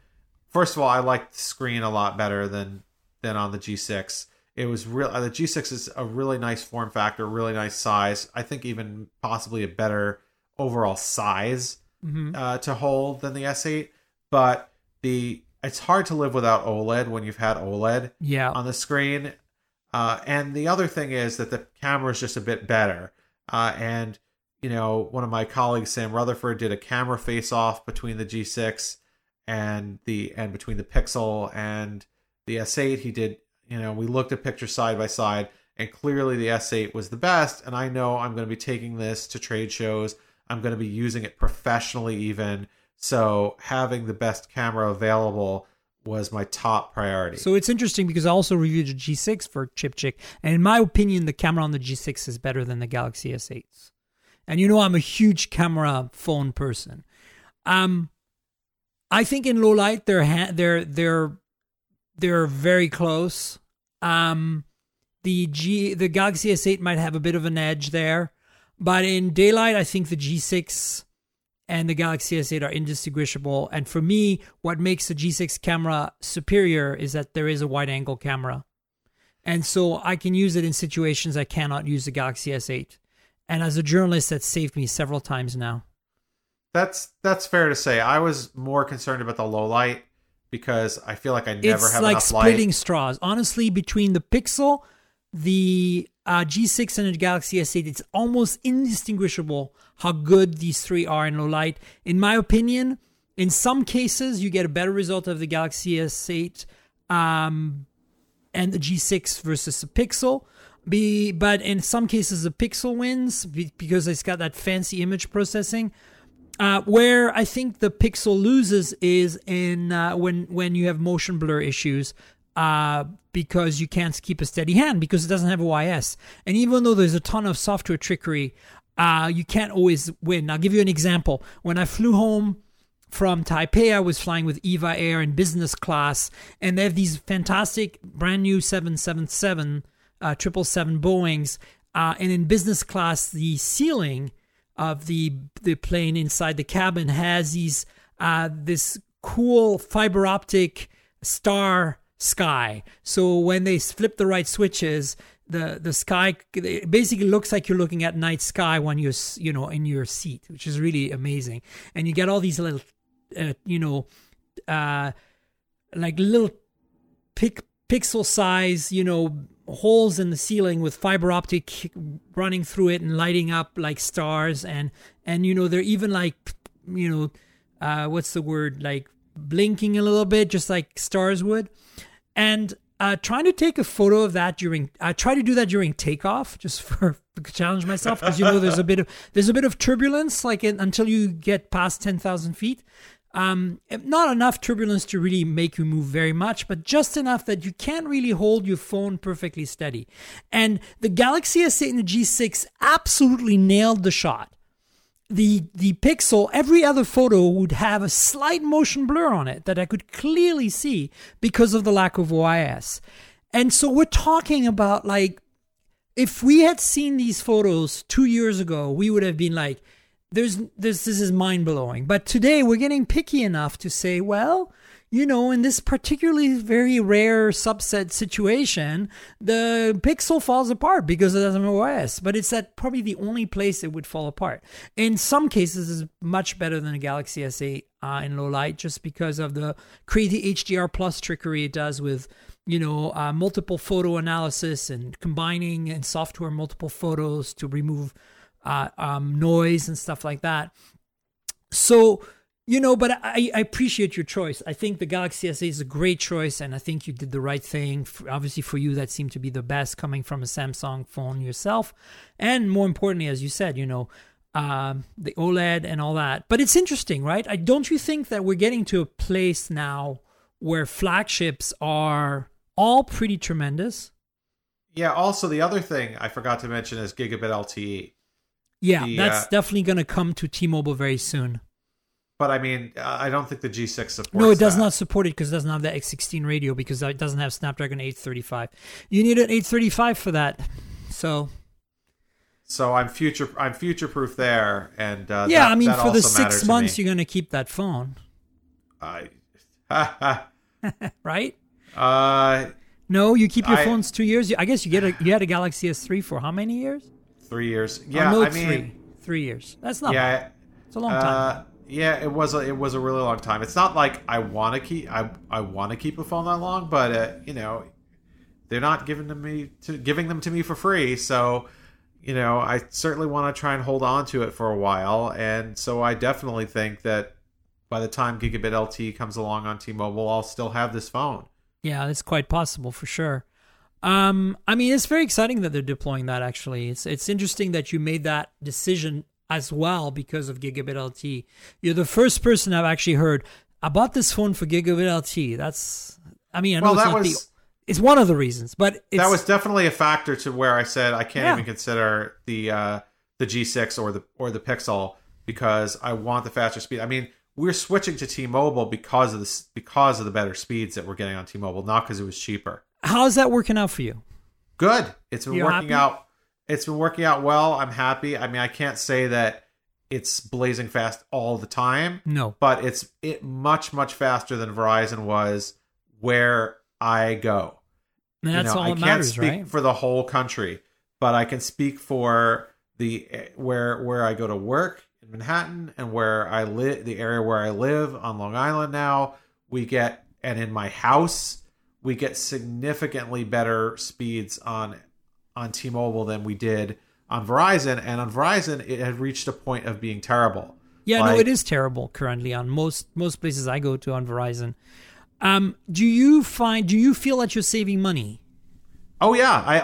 First of all, I liked the screen a lot better than on the G6. It was real. The G6 is a really nice form factor, really nice size. I think even possibly a better overall size to hold than the S8. But it's hard to live without OLED when you've had OLED on the screen. And the other thing is that the camera is just a bit better. And you know, one of my colleagues, Sam Rutherford, did a camera face-off between the G6. And between the Pixel and the S8, he did, you know, we looked at pictures side by side, and clearly the S8 was the best. And I know I'm going to be taking this to trade shows. I'm going to be using it professionally even. So having the best camera available was my top priority. So it's interesting because I also reviewed the G6 for Chip Chick. And in my opinion, the camera on the G6 is better than the Galaxy S8s. And you know, I'm a huge camera phone person. I think in low light they're very close. The Galaxy S8 might have a bit of an edge there, but in daylight I think the G6 and the Galaxy S8 are indistinguishable. And for me, what makes the G6 camera superior is that there is a wide angle camera, and so I can use it in situations I cannot use the Galaxy S8. And as a journalist, that's saved me several times now. That's fair to say. I was more concerned about the low light because I feel like I never have enough light. It's like splitting straws. Honestly, between the Pixel, the G6 and the Galaxy S8, it's almost indistinguishable how good these three are in low light. In my opinion, in some cases, you get a better result of the Galaxy S8 and the G6 versus the Pixel. But in some cases, the Pixel wins because it's got that fancy image processing. Where I think the Pixel loses is in when you have motion blur issues because you can't keep a steady hand because it doesn't have OIS. And even though there's a ton of software trickery, you can't always win. I'll give you an example. When I flew home from Taipei. I was flying with EVA Air in business class, and they have these fantastic brand new 777, 777 Boeings. And in business class, the ceiling of the plane inside the cabin has these this cool fiber optic star sky. So when they flip the right switches, the sky it basically looks like you're looking at night sky when you're in your seat, which is really amazing. And you get all these little like little pixel size holes in the ceiling with fiber optic running through it and lighting up like stars. And they're even like blinking a little bit, just like stars would. And trying to take a photo of that during takeoff, just for challenge myself, because there's a bit of turbulence until you get past 10,000 feet. Not enough turbulence to really make you move very much, but just enough that you can't really hold your phone perfectly steady. And the Galaxy S8 and the G6 absolutely nailed the shot. The Pixel, every other photo would have a slight motion blur on it that I could clearly see because of the lack of OIS. And so we're talking about, like, if we had seen these photos 2 years ago, we would have been like, this is mind-blowing. But today we're getting picky enough to say, well, in this particularly very rare subset situation, the Pixel falls apart because it doesn't have OS. But it's at probably the only place it would fall apart. In some cases, it's much better than a Galaxy S8 in low light, just because of the crazy HDR plus trickery it does with multiple photo analysis and combining in software multiple photos to remove noise and stuff like that. So, but I appreciate your choice. I think the Galaxy S8 is a great choice, and I think you did the right thing. Obviously, for you, that seemed to be the best, coming from a Samsung phone yourself. And more importantly, as you said, the OLED and all that. But it's interesting, right? Don't you think that we're getting to a place now where flagships are all pretty tremendous? Yeah, also the other thing I forgot to mention is gigabit LTE. Yeah, that's definitely going to come to T-Mobile very soon. But I mean, I don't think the G6 supports that. No, it does not support it because it doesn't have that X16 radio, because it doesn't have Snapdragon 835. You need an 835 for that. So I'm future-proof there, and yeah, I mean, for the 6 months you're going to keep that phone. Right? No, you keep your phones 2 years. I guess you had a Galaxy S3 for how many years? 3 years. Yeah, I mean, 3 years. That's not bad. It's a long time. Yeah, it was a really long time. It's not like I want to keep a phone that long, but they're not giving them to me for free. So, I certainly want to try and hold on to it for a while. And so I definitely think that by the time gigabit LTE comes along on T-Mobile, I'll still have this phone. Yeah, that's quite possible for sure. It's very exciting that they're deploying that, actually. It's interesting that you made that decision as well because of gigabit LTE. You're the first person I've actually heard, I bought this phone for gigabit LTE. It's one of the reasons, but that was definitely a factor to where I said I can't even consider the G6 or the Pixel, because I want the faster speed. I mean, we're switching to T-Mobile because of the better speeds that we're getting on T-Mobile, not because it was cheaper. How's that working out for you? Good. It's been working out well. I'm happy. I mean, I can't say that it's blazing fast all the time. No. But it's much, much faster than Verizon was where I go. And that's all that matters, right? I can't speak for the whole country, but I can speak for where I go to work in Manhattan and where I live, the area where I live on Long Island now. And in my house, we get significantly better speeds on T-Mobile than we did on Verizon. And on Verizon, it had reached a point of being terrible. Yeah, it is terrible currently on most places I go to on Verizon. Do you feel that you're saving money? Oh yeah.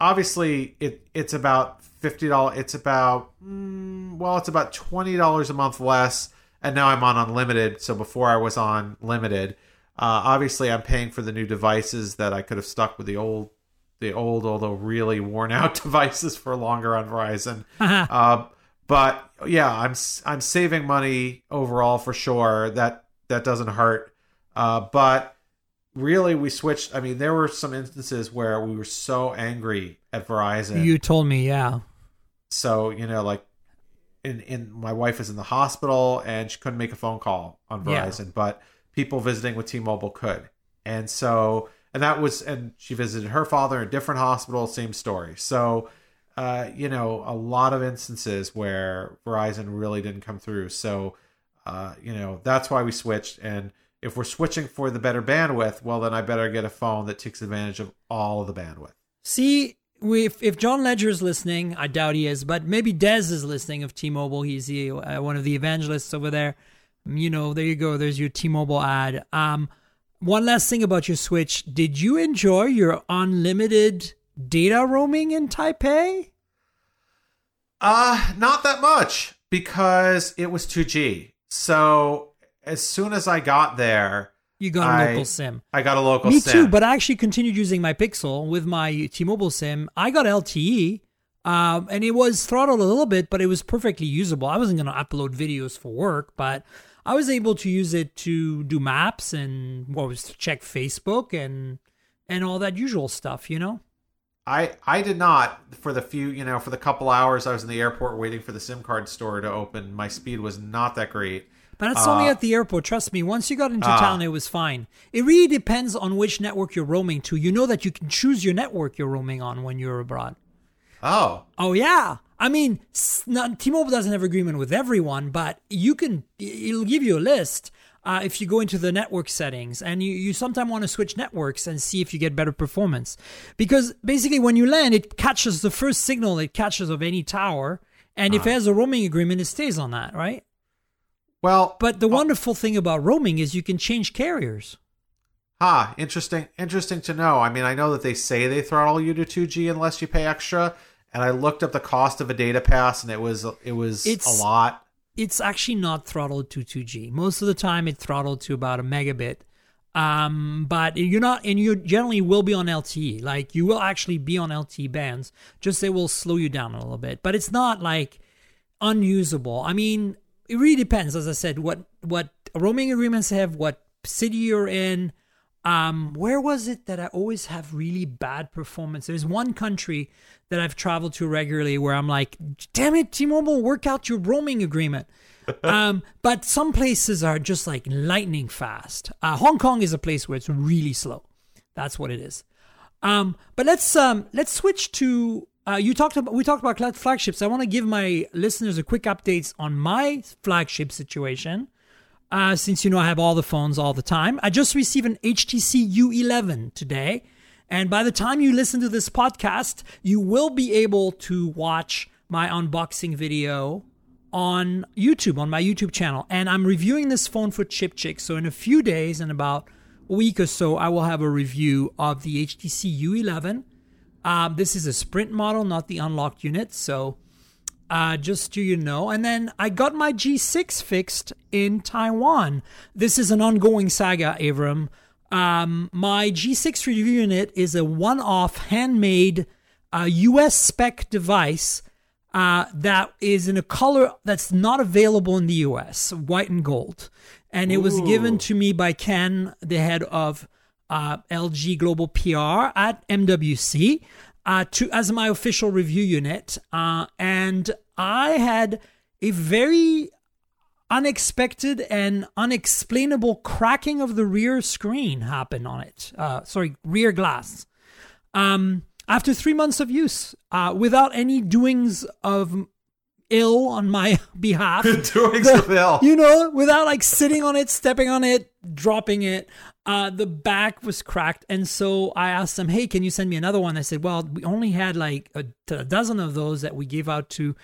Obviously it's about $50. It's about $20 a month less. And now I'm on unlimited. So before I was on limited, obviously I'm paying for the new devices that I could have stuck with the old, although really worn out devices for longer on Verizon. But yeah, I'm saving money overall for sure. That doesn't hurt. But really, we switched. I mean, there were some instances where we were so angry at Verizon. You told me, yeah. So, you know, like in my wife is in the hospital and she couldn't make a phone call on Verizon, yeah. But people visiting with T-Mobile could. And so, and she visited her father in a different hospital, same story. So, you know, a lot of instances where Verizon really didn't come through. So, you know, that's why we switched. And if we're switching for the better bandwidth, well, then I better get a phone that takes advantage of all of the bandwidth. See, if John Ledger is listening, I doubt he is, but maybe Dez is listening of T-Mobile. He's one of the evangelists over there. You know, there you go. There's your T-Mobile ad. One last thing about your Switch. Did you enjoy your unlimited data roaming in Taipei? Not that much, because it was 2G. So as soon as I got there... You got a local SIM. I got a local SIM. Me too, but I actually continued using my Pixel with my T-Mobile SIM. I got LTE, and it was throttled a little bit, but it was perfectly usable. I wasn't going to upload videos for work, but... I was able to use it to do maps and check Facebook and all that usual stuff, you know? I did not for the couple hours I was in the airport waiting for the SIM card store to open. My speed was not that great. But it's only at the airport. Trust me, once you got into town, it was fine. It really depends on which network you're roaming to. You know that you can choose your network you're roaming on when you're abroad. Oh, yeah. I mean, T-Mobile doesn't have agreement with everyone, but it'll give you a list if you go into the network settings, and you sometimes want to switch networks and see if you get better performance. Because basically when you land, it catches the first signal it catches of any tower, and if it has a roaming agreement, it stays on that, right? Well, but the wonderful thing about roaming is you can change carriers. Interesting to know. I mean, I know that they say they throttle you to 2G unless you pay extra. And I looked up the cost of a data pass, and it's a lot. It's actually not throttled to 2G. Most of the time, it's throttled to about a megabit. But you're not, and you generally will be on LTE. Like, you will actually be on LTE bands. Just they will slow you down a little bit. But it's not, like, unusable. I mean, it really depends, as I said, what roaming agreements have, what city you're in. Where was it that I always have really bad performance? There's one country that I've traveled to regularly where I'm like, damn it, T-Mobile, work out your roaming agreement. But some places are just like lightning fast. Hong Kong is a place where it's really slow. That's what it is. But let's switch to, we talked about flagships. I want to give my listeners a quick updates on my flagship situation. Since I have all the phones all the time. I just received an HTC U11 today. And by the time you listen to this podcast, you will be able to watch my unboxing video on YouTube, on my YouTube channel. And I'm reviewing this phone for Chip Chick. So in a few days, in about a week or so, I will have a review of the HTC U11. This is a Sprint model, not the unlocked unit. So... just so you know. And then I got my G6 fixed in Taiwan. This is an ongoing saga, Avram. My G6 review unit is a one-off handmade US spec device that is in a color that's not available in the US, white and gold. And it was given to me by Ken, the head of LG Global PR at MWC. As my official review unit, and I had a very unexpected and unexplainable cracking of the rear screen happen on it. Rear glass. After 3 months of use, without any doings of ill on my behalf. You know, without like sitting on it, stepping on it, dropping it. The back was cracked. And so I asked them, hey, can you send me another one? I said, well, we only had like a dozen of those that we gave out to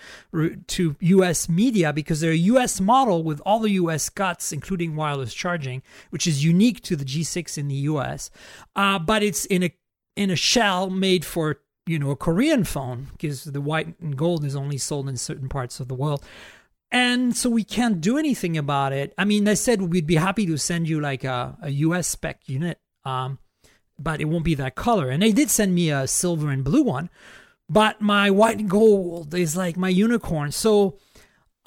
U.S. media because they're a U.S. model with all the U.S. guts, including wireless charging, which is unique to the G6 in the U.S. But it's in a shell made for, you know, a Korean phone, because the white and gold is only sold in certain parts of the world. And so we can't do anything about it. I mean, they said we'd be happy to send you like a US spec unit, but it won't be that color. And they did send me a silver and blue one, but my white and gold is like my unicorn. So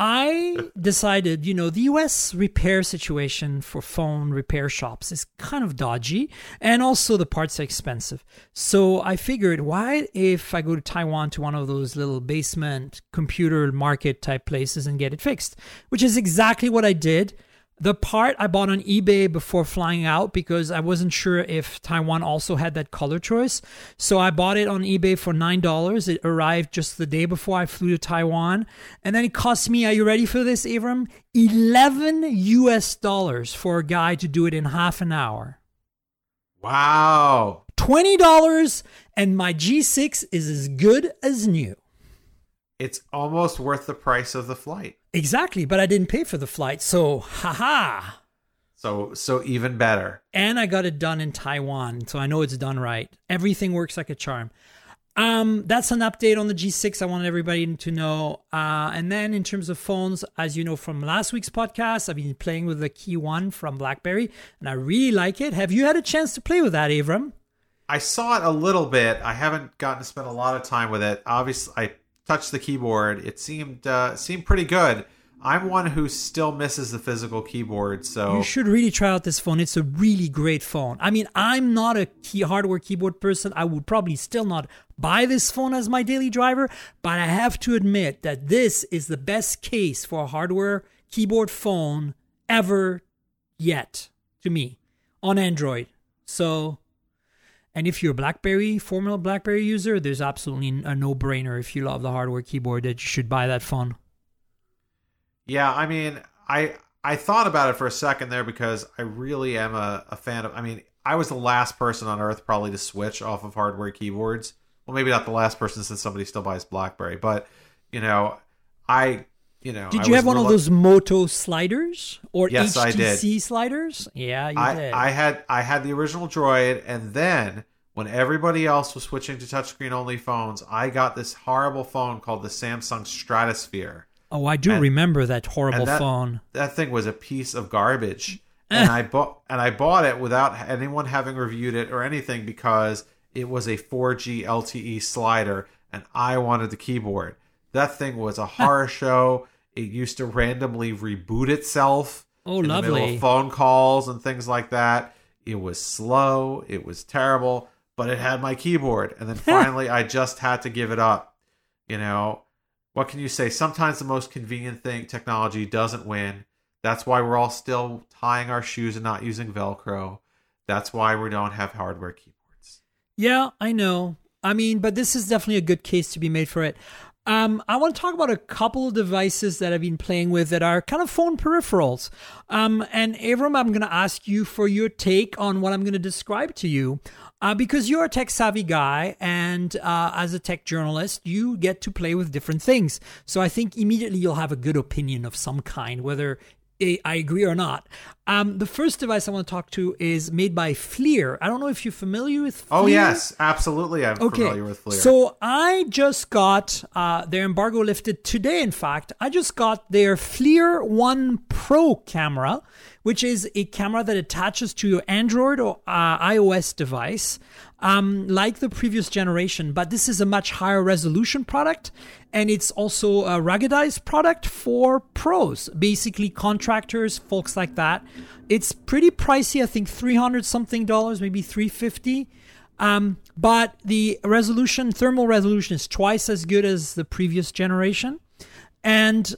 I decided, you know, the US repair situation for phone repair shops is kind of dodgy, and also the parts are expensive. So I figured, why if I go to Taiwan to one of those little basement computer market type places and get it fixed, which is exactly what I did. The part I bought on eBay before flying out because I wasn't sure if Taiwan also had that color choice. So I bought it on eBay for $9. It arrived just the day before I flew to Taiwan. And then it cost me, are you ready for this, Avram? $11 for a guy to do it in half an hour. Wow. $20 and my G6 is as good as new. It's almost worth the price of the flight. Exactly, but I didn't pay for the flight, so haha. So even better. And I got it done in Taiwan, so I know it's done right. Everything works like a charm. That's an update on the G6 I wanted everybody to know. And then in terms of phones, as you know from last week's podcast, I've been playing with the Key One from BlackBerry, and I really like it. Have you had a chance to play with that, Avram? I saw it a little bit. I haven't gotten to spend a lot of time with it. Obviously, I touched the keyboard. It seemed pretty good. I'm one who still misses the physical keyboard, so you should really try out this phone. It's a really great phone. I mean, I'm not a hardware keyboard person. I would probably still not buy this phone as my daily driver, but I have to admit that this is the best case for a hardware keyboard phone ever yet to me on Android. So. And if you're a BlackBerry, former BlackBerry user, there's absolutely a no-brainer if you love the hardware keyboard that you should buy that phone. Yeah, I mean, I thought about it for a second there because I really am a fan of... I mean, I was the last person on earth probably to switch off of hardware keyboards. Well, maybe not the last person since somebody still buys BlackBerry, but, you know, Did you have one of those Moto sliders or HTC sliders? Yeah, you did. I had the original Droid, and then when everybody else was switching to touchscreen only phones, I got this horrible phone called the Samsung Stratosphere. Oh, I do remember that horrible phone. That thing was a piece of garbage, and I bought it without anyone having reviewed it or anything because it was a 4G LTE slider, and I wanted the keyboard. That thing was a horror show. It used to randomly reboot itself in the middle of phone calls and things like that. It was slow. It was terrible. But it had my keyboard. And then finally, I just had to give it up. You know, what can you say? Sometimes the most convenient thing, technology, doesn't win. That's why we're all still tying our shoes and not using Velcro. That's why we don't have hardware keyboards. Yeah, I know. I mean, but this is definitely a good case to be made for it. I want to talk about a couple of devices that I've been playing with that are kind of phone peripherals. And Avram, I'm going to ask you for your take on what I'm going to describe to you. Because you're a tech-savvy guy, and as a tech journalist, you get to play with different things. So I think immediately you'll have a good opinion of some kind, whether I agree or not. The first device I want to talk to is made by Fleer. I don't know if you're familiar with Fleer. Oh, yes, absolutely. I'm familiar with Fleer. So I just got their embargo lifted today, in fact. I just got their Fleer 1 Pro camera, which is a camera that attaches to your Android or iOS device, like the previous generation. But this is a much higher resolution product, and it's also a ruggedized product for pros, basically contractors, folks like that. It's pretty pricey, I think $300-something, maybe $350. But the resolution, thermal resolution, is twice as good as the previous generation. And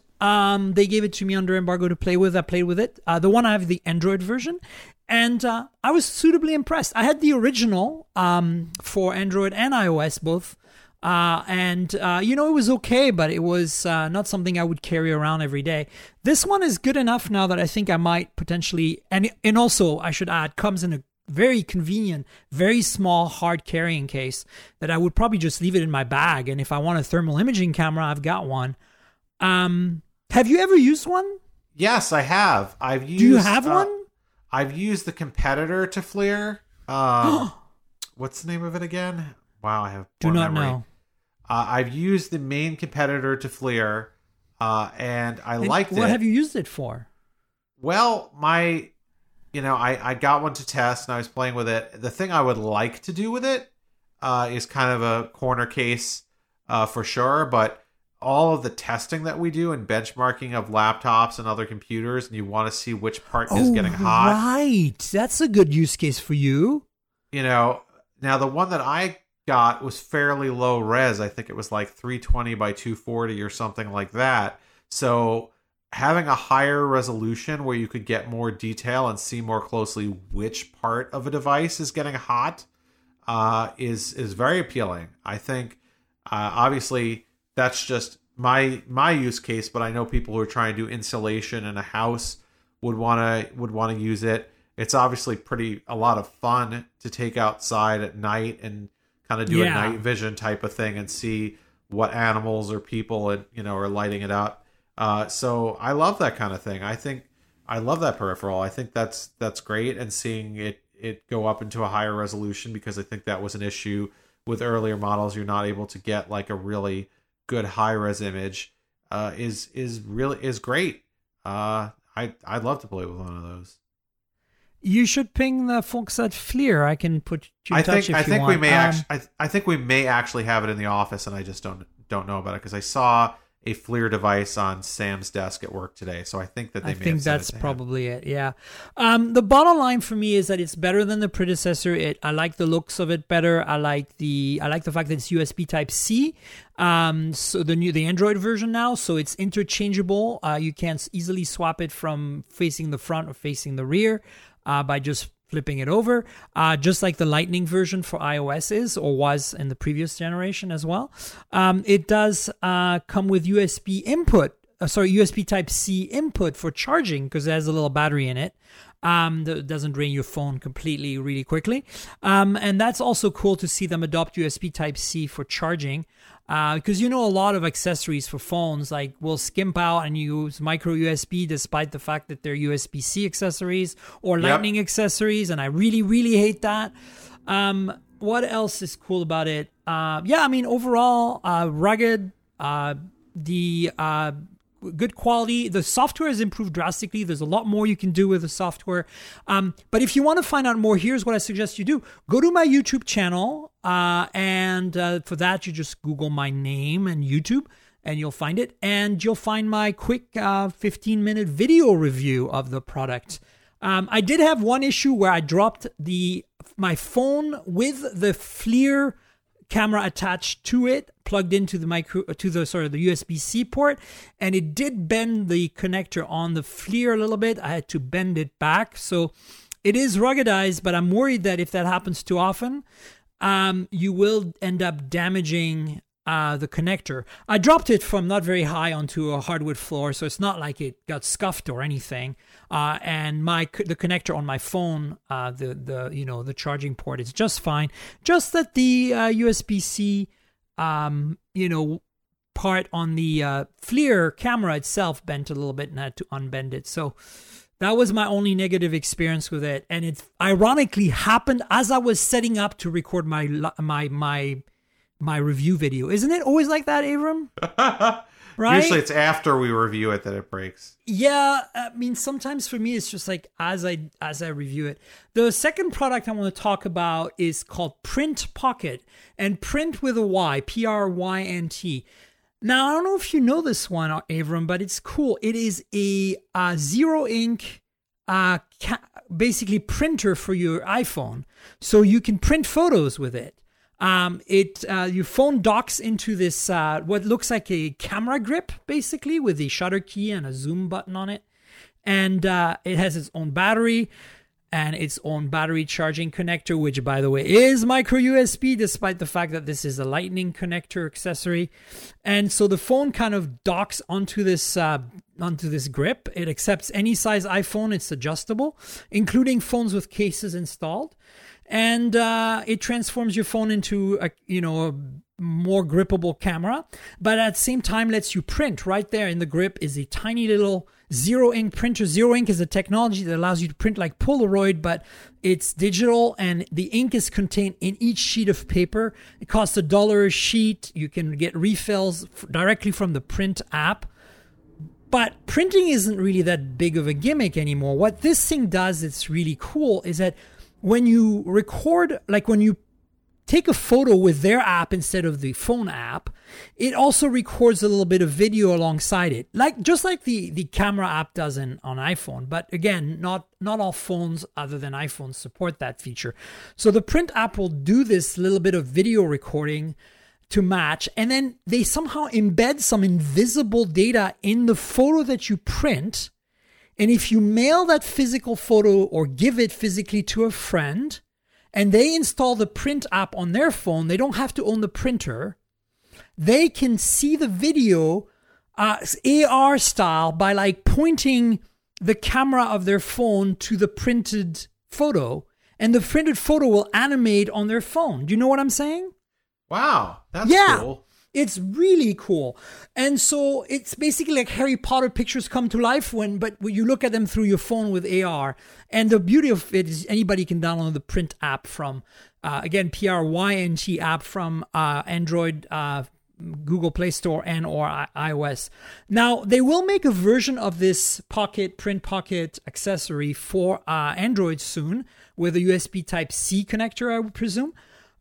they gave it to me under embargo to play with. I played with it. The one I have, the Android version. And I was suitably impressed. I had the original for Android and iOS both. It was okay, but it was not something I would carry around every day. This one is good enough now that I think I might potentially... And also, I should add, comes in a very convenient, very small, hard carrying case that I would probably just leave it in my bag. And if I want a thermal imaging camera, I've got one. Have you ever used one? Yes, I have. Do you have one? I've used the competitor to Fleer. What's the name of it again? Wow, I have poor memory. Do not know. I've used the main competitor to Fleer, and I liked it. What have you used it for? Well, I got one to test, and I was playing with it. The thing I would like to do with it is kind of a corner case for sure, but all of the testing that we do and benchmarking of laptops and other computers, and you want to see which part is getting hot. Right. That's a good use case for you. You know, now the one that I got was fairly low res. I think it was like 320 by 240 or something like that. So having a higher resolution where you could get more detail and see more closely which part of a device is getting hot is very appealing. I think, obviously, that's just my use case, but I know people who are trying to do insulation in a house would want to use it. It's obviously a lot of fun to take outside at night and kind of do a night vision type of thing and see what animals or people are lighting it up. So I love that kind of thing. I think I love that peripheral. I think that's great, and seeing it go up into a higher resolution, because I think that was an issue with earlier models. You're not able to get like a really good high res image is really great. I'd love to play with one of those. You should ping the folks at Fleer. I can put you in touch if you want. I think we may actually have it in the office, and I just don't know about it, because I saw a Fleer device on Sam's desk at work today, so I think that that's probably it. Yeah. The bottom line for me is that it's better than the predecessor. I like the looks of it better. I like the fact that it's USB Type C. So the Android version now, so it's interchangeable. You can easily swap it from facing the front or facing the rear by just flipping it over, just like the Lightning version for iOS is or was in the previous generation as well. It does come with USB Type-C input for charging, because it has a little battery in it that doesn't drain your phone completely really quickly. And that's also cool to see them adopt USB Type-C for charging, because a lot of accessories for phones like will skimp out and use micro USB, despite the fact that they're USB-C accessories or Lightning accessories, and I really, really hate that. What else is cool about it? Overall, rugged, good quality. The software has improved drastically. There's a lot more you can do with the software. But if you want to find out more, here's what I suggest you do. Go to my YouTube channel. And for that, you just Google my name and YouTube, and you'll find it. And you'll find my quick 15-minute video review of the product. I did have one issue where I dropped my phone with the FLIR camera attached to it, plugged into the USB-C port, and it did bend the connector on the FLIR a little bit. I had to bend it back, so it is ruggedized, but I'm worried that if that happens too often, you will end up damaging the connector. I dropped it from not very high onto a hardwood floor, so it's not like it got scuffed or anything. And the connector on my phone, the charging port is just fine. Just that the USB-C part on the FLIR camera itself bent a little bit, and I had to unbend it. So that was my only negative experience with it, and it ironically happened as I was setting up to record my review video. Isn't it always like that, Avram? Right? Usually it's after we review it that it breaks. Yeah, I mean, sometimes for me it's just like as I review it. The second product I want to talk about is called Prynt Pocket, and Prynt with a Y, P-R-Y-N-T. Now, I don't know if you know this one, Avram, but it's cool. It is a zero ink basically printer for your iPhone. So you can print photos with it. Your phone docks into this, what looks like a camera grip, basically, with a shutter key and a zoom button on it. And it has its own battery and its own battery charging connector, which, by the way, is micro USB, despite the fact that this is a Lightning connector accessory. And so the phone kind of docks onto this grip. It accepts any size iPhone. It's adjustable, including phones with cases installed. And it transforms your phone into a more grippable camera, but at the same time lets you print. Right there in the grip is a tiny little zero ink printer. Zero ink is a technology that allows you to print like Polaroid, but it's digital and the ink is contained in each sheet of paper. It costs $1 a sheet. You can get refills directly from the Prynt app. But printing isn't really that big of a gimmick anymore. What this thing does that's really cool is that when you record, like when you take a photo with their app instead of the phone app. It also records a little bit of video alongside it, just like the camera app does on iPhone. But again, not all phones other than iPhones support that feature. So the Prynt app will do this little bit of video recording to match, and then they somehow embed some invisible data in the photo that you print. And if you mail that physical photo or give it physically to a friend and they install the Prynt app on their phone, they don't have to own the printer. They can see the video AR style by pointing the camera of their phone to the printed photo, and the printed photo will animate on their phone. Do you know what I'm saying? Wow, that's cool. It's really cool. And so it's basically like Harry Potter pictures come to life but you look at them through your phone with AR. And the beauty of it is anybody can download the Prynt app from, P-R-Y-N-T app from Android, Google Play Store and or iOS. Now, they will make a version of this Prynt Pocket accessory for Android soon with a USB Type-C connector, I would presume.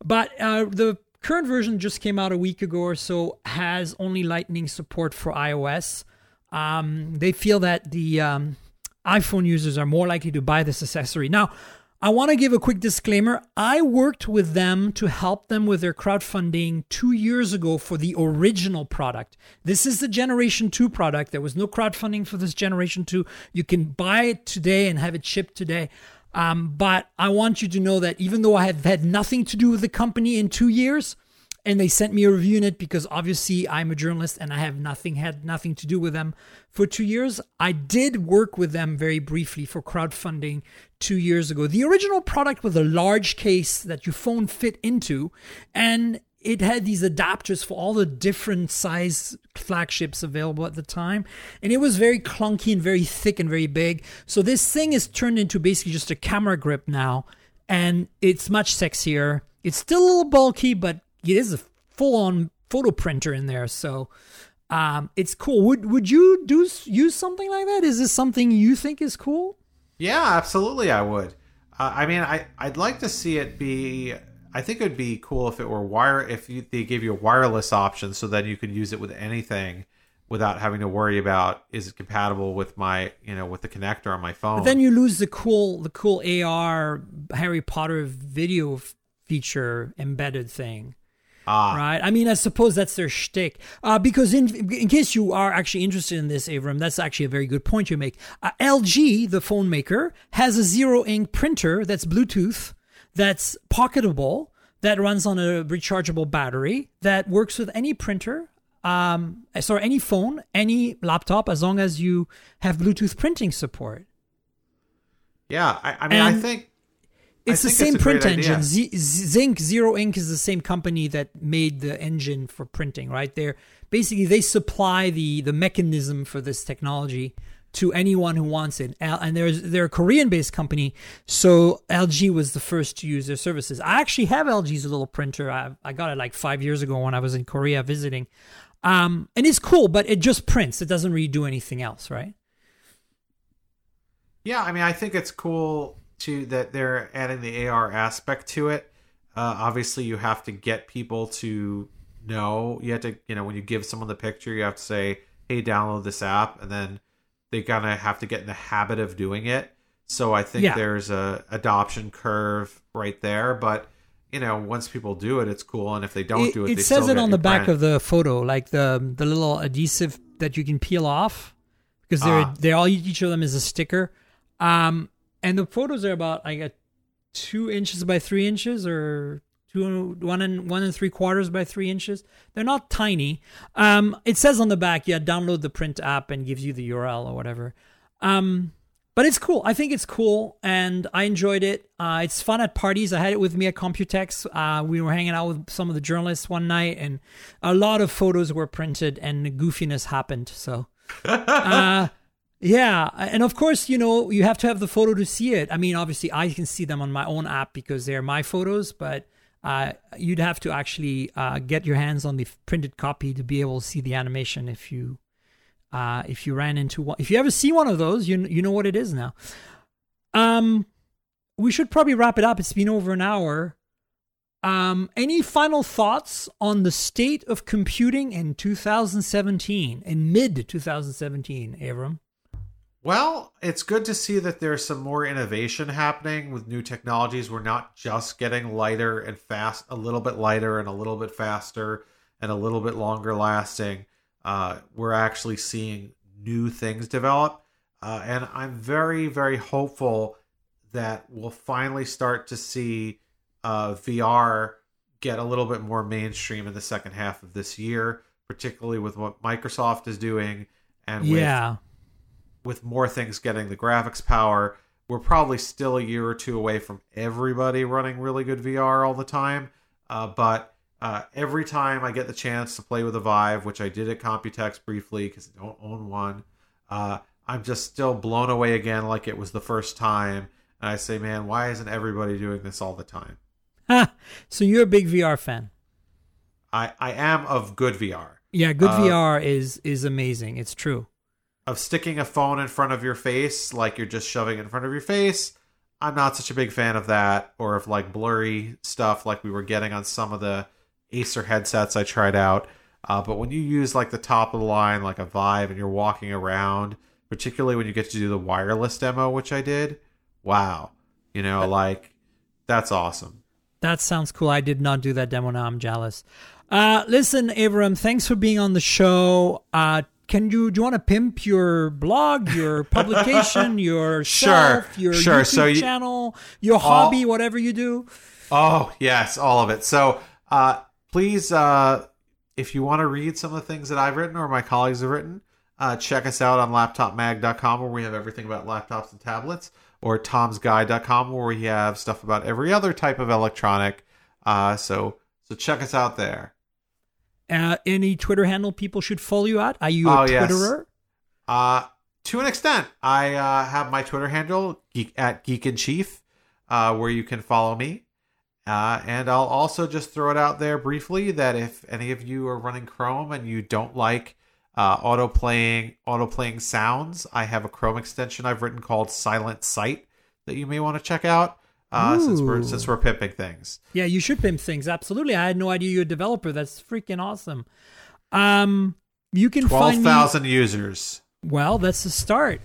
But the current version just came out a week ago or so, has only Lightning support for iOS. They feel that the iPhone users are more likely to buy this accessory. Now, I want to give a quick disclaimer. I worked with them to help them with their crowdfunding 2 years ago for the original product. This is the Generation 2 product. There was no crowdfunding for this Generation 2. You can buy it today and have it shipped today. But I want you to know that even though I have had nothing to do with the company in 2 years, and they sent me a review in it because obviously I'm a journalist and I have had nothing to do with them for 2 years, I did work with them very briefly for crowdfunding 2 years ago. The original product was a large case that your phone fit into, and it had these adapters for all the different size flagships available at the time. And it was very clunky and very thick and very big. So this thing is turned into basically just a camera grip now. And it's much sexier. It's still a little bulky, but it is a full-on photo printer in there. So it's cool. Would you use something like that? Is this something you think is cool? Yeah, absolutely I would. I'd like to see it be... I think it would be cool if it were they gave you a wireless option so that you could use it with anything without having to worry about, is it compatible with my, with the connector on my phone? But then you lose the cool AR Harry Potter video feature embedded thing. Right. I suppose that's their shtick. Because in case you are actually interested in this, Avram, that's actually a very good point you make. LG, the phone maker, has a zero-ink printer that's Bluetooth, that's pocketable, that runs on a rechargeable battery, that works with any printer, any phone, any laptop, as long as you have Bluetooth printing support. Yeah, I think it's the same print engine. Zero Ink is the same company that made the engine for printing, right? They supply the mechanism for this technology to anyone who wants it. And they're a Korean-based company, so LG was the first to use their services. I actually have LG's little printer. I got it 5 years ago when I was in Korea visiting. And it's cool, but it just prints. It doesn't really do anything else, right? Yeah, I think it's cool, too, that they're adding the AR aspect to it. Obviously, you have to get people to know. You have to, when you give someone the picture, you have to say, hey, download this app, and then they kind of have to get in the habit of doing it. So I think there's a adoption curve right there. But, once people do it, it's cool. And if they don't do it, they still get it. It says it on the back of the photo, like the little adhesive that you can peel off. Because they're all, each of them is a sticker. And the photos are about 2 inches by 3 inches or... 1 3/4 by 3 inches. They're not tiny. It says on the back, download the Prynt app and gives you the URL or whatever. But it's cool. I think it's cool, and I enjoyed it. It's fun at parties. I had it with me at Computex. We were hanging out with some of the journalists one night, and a lot of photos were printed, and the goofiness happened. So, yeah. And of course, you have to have the photo to see it. Obviously, I can see them on my own app because they're my photos, but... you'd have to actually get your hands on the printed copy to be able to see the animation. If you ran into one, if you ever see one of those, you know what it is now. We should probably wrap it up. It's been over an hour. Any final thoughts on the state of computing in 2017, in mid-2017, Avram? Well, it's good to see that there's some more innovation happening with new technologies. We're not just getting lighter and fast, a little bit lighter and a little bit faster and a little bit longer lasting. We're actually seeing new things develop. And I'm very, very hopeful that we'll finally start to see VR get a little bit more mainstream in the second half of this year, particularly with what Microsoft is doing, and with more things getting the graphics power. We're probably still a year or two away from everybody running really good VR all the time. But every time I get the chance to play with a Vive, which I did at Computex briefly because I don't own one, I'm just still blown away again like it was the first time. And I say, man, why isn't everybody doing this all the time? So you're a big VR fan. I am of good VR. Yeah, good VR is amazing. It's true. Of sticking a phone in front of your face, like you're just shoving it in front of your face, I'm not such a big fan of that. Or of like blurry stuff like we were getting on some of the Acer headsets I tried out. But when you use like the top of the line, like a Vive, and you're walking around, particularly when you get to do the wireless demo, which I did, wow. You know, like, that's awesome. That sounds cool. I did not do that demo. Now I'm jealous. Listen, Avram, thanks for being on the show. Do you want to pimp your blog, your publication, yourself, your YouTube channel, your hobby, whatever you do? Oh, yes, all of it. So please, if you want to read some of the things that I've written or my colleagues have written, check us out on laptopmag.com, where we have everything about laptops and tablets. Or tomsguide.com, where we have stuff about every other type of electronic. So check us out there. Any Twitter handle people should follow you at? Are you a Twitterer? Yes. To an extent. I have my Twitter handle, at GeekInChief, where you can follow me. And I'll also just throw it out there briefly that if any of you are running Chrome and you don't like auto-playing sounds, I have a Chrome extension I've written called Silent Sight that you may want to check out since we're pimping things. Yeah, you should pimp things. Absolutely. I had no idea you're a developer. That's freaking awesome. You can find me 12,000 users. Well, that's a start.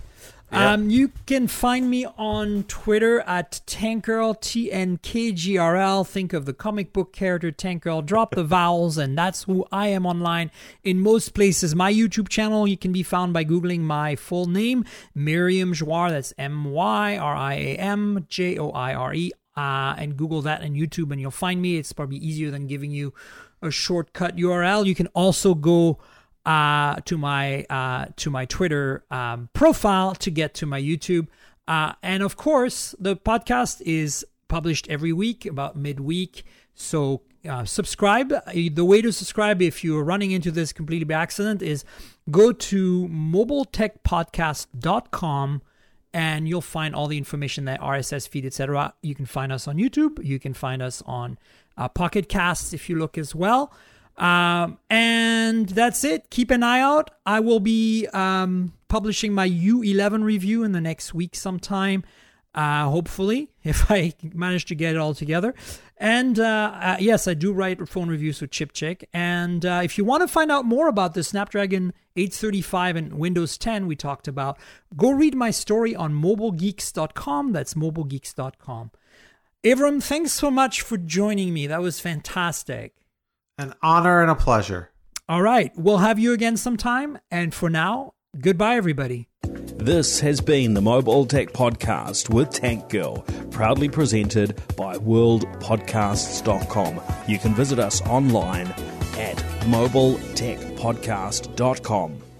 Yep. You can find me on Twitter at Tankgirl, T-N-K-G-R-L. Think of the comic book character Tankgirl. Drop the vowels, and that's who I am online in most places. My YouTube channel, you can be found by Googling my full name, Miriam Joire. That's M-Y-R-I-A-M-J-O-I-R-E. And Google that on YouTube, and you'll find me. It's probably easier than giving you a shortcut URL. You can also go to my Twitter profile to get to my YouTube. And of course, the podcast is published every week, about midweek. So subscribe. The way to subscribe, if you're running into this completely by accident, is go to mobiletechpodcast.com, and you'll find all the information there, RSS feed, etc. You can find us on YouTube. You can find us on Pocket Casts if you look as well. And that's it. Keep an eye out. I will be publishing my U11 review in the next week sometime, hopefully, if I manage to get it all together. And yes, I do write phone reviews with ChipChick. And if you want to find out more about the Snapdragon 835 and Windows 10 we talked about, go read my story on mobilegeeks.com. That's mobilegeeks.com. Avram, thanks so much for joining me. That was fantastic. An honor and a pleasure. All right. We'll have you again sometime. And for now, goodbye, everybody. This has been the Mobile Tech Podcast with Tank Girl, proudly presented by worldpodcasts.com. You can visit us online at mobiletechpodcast.com.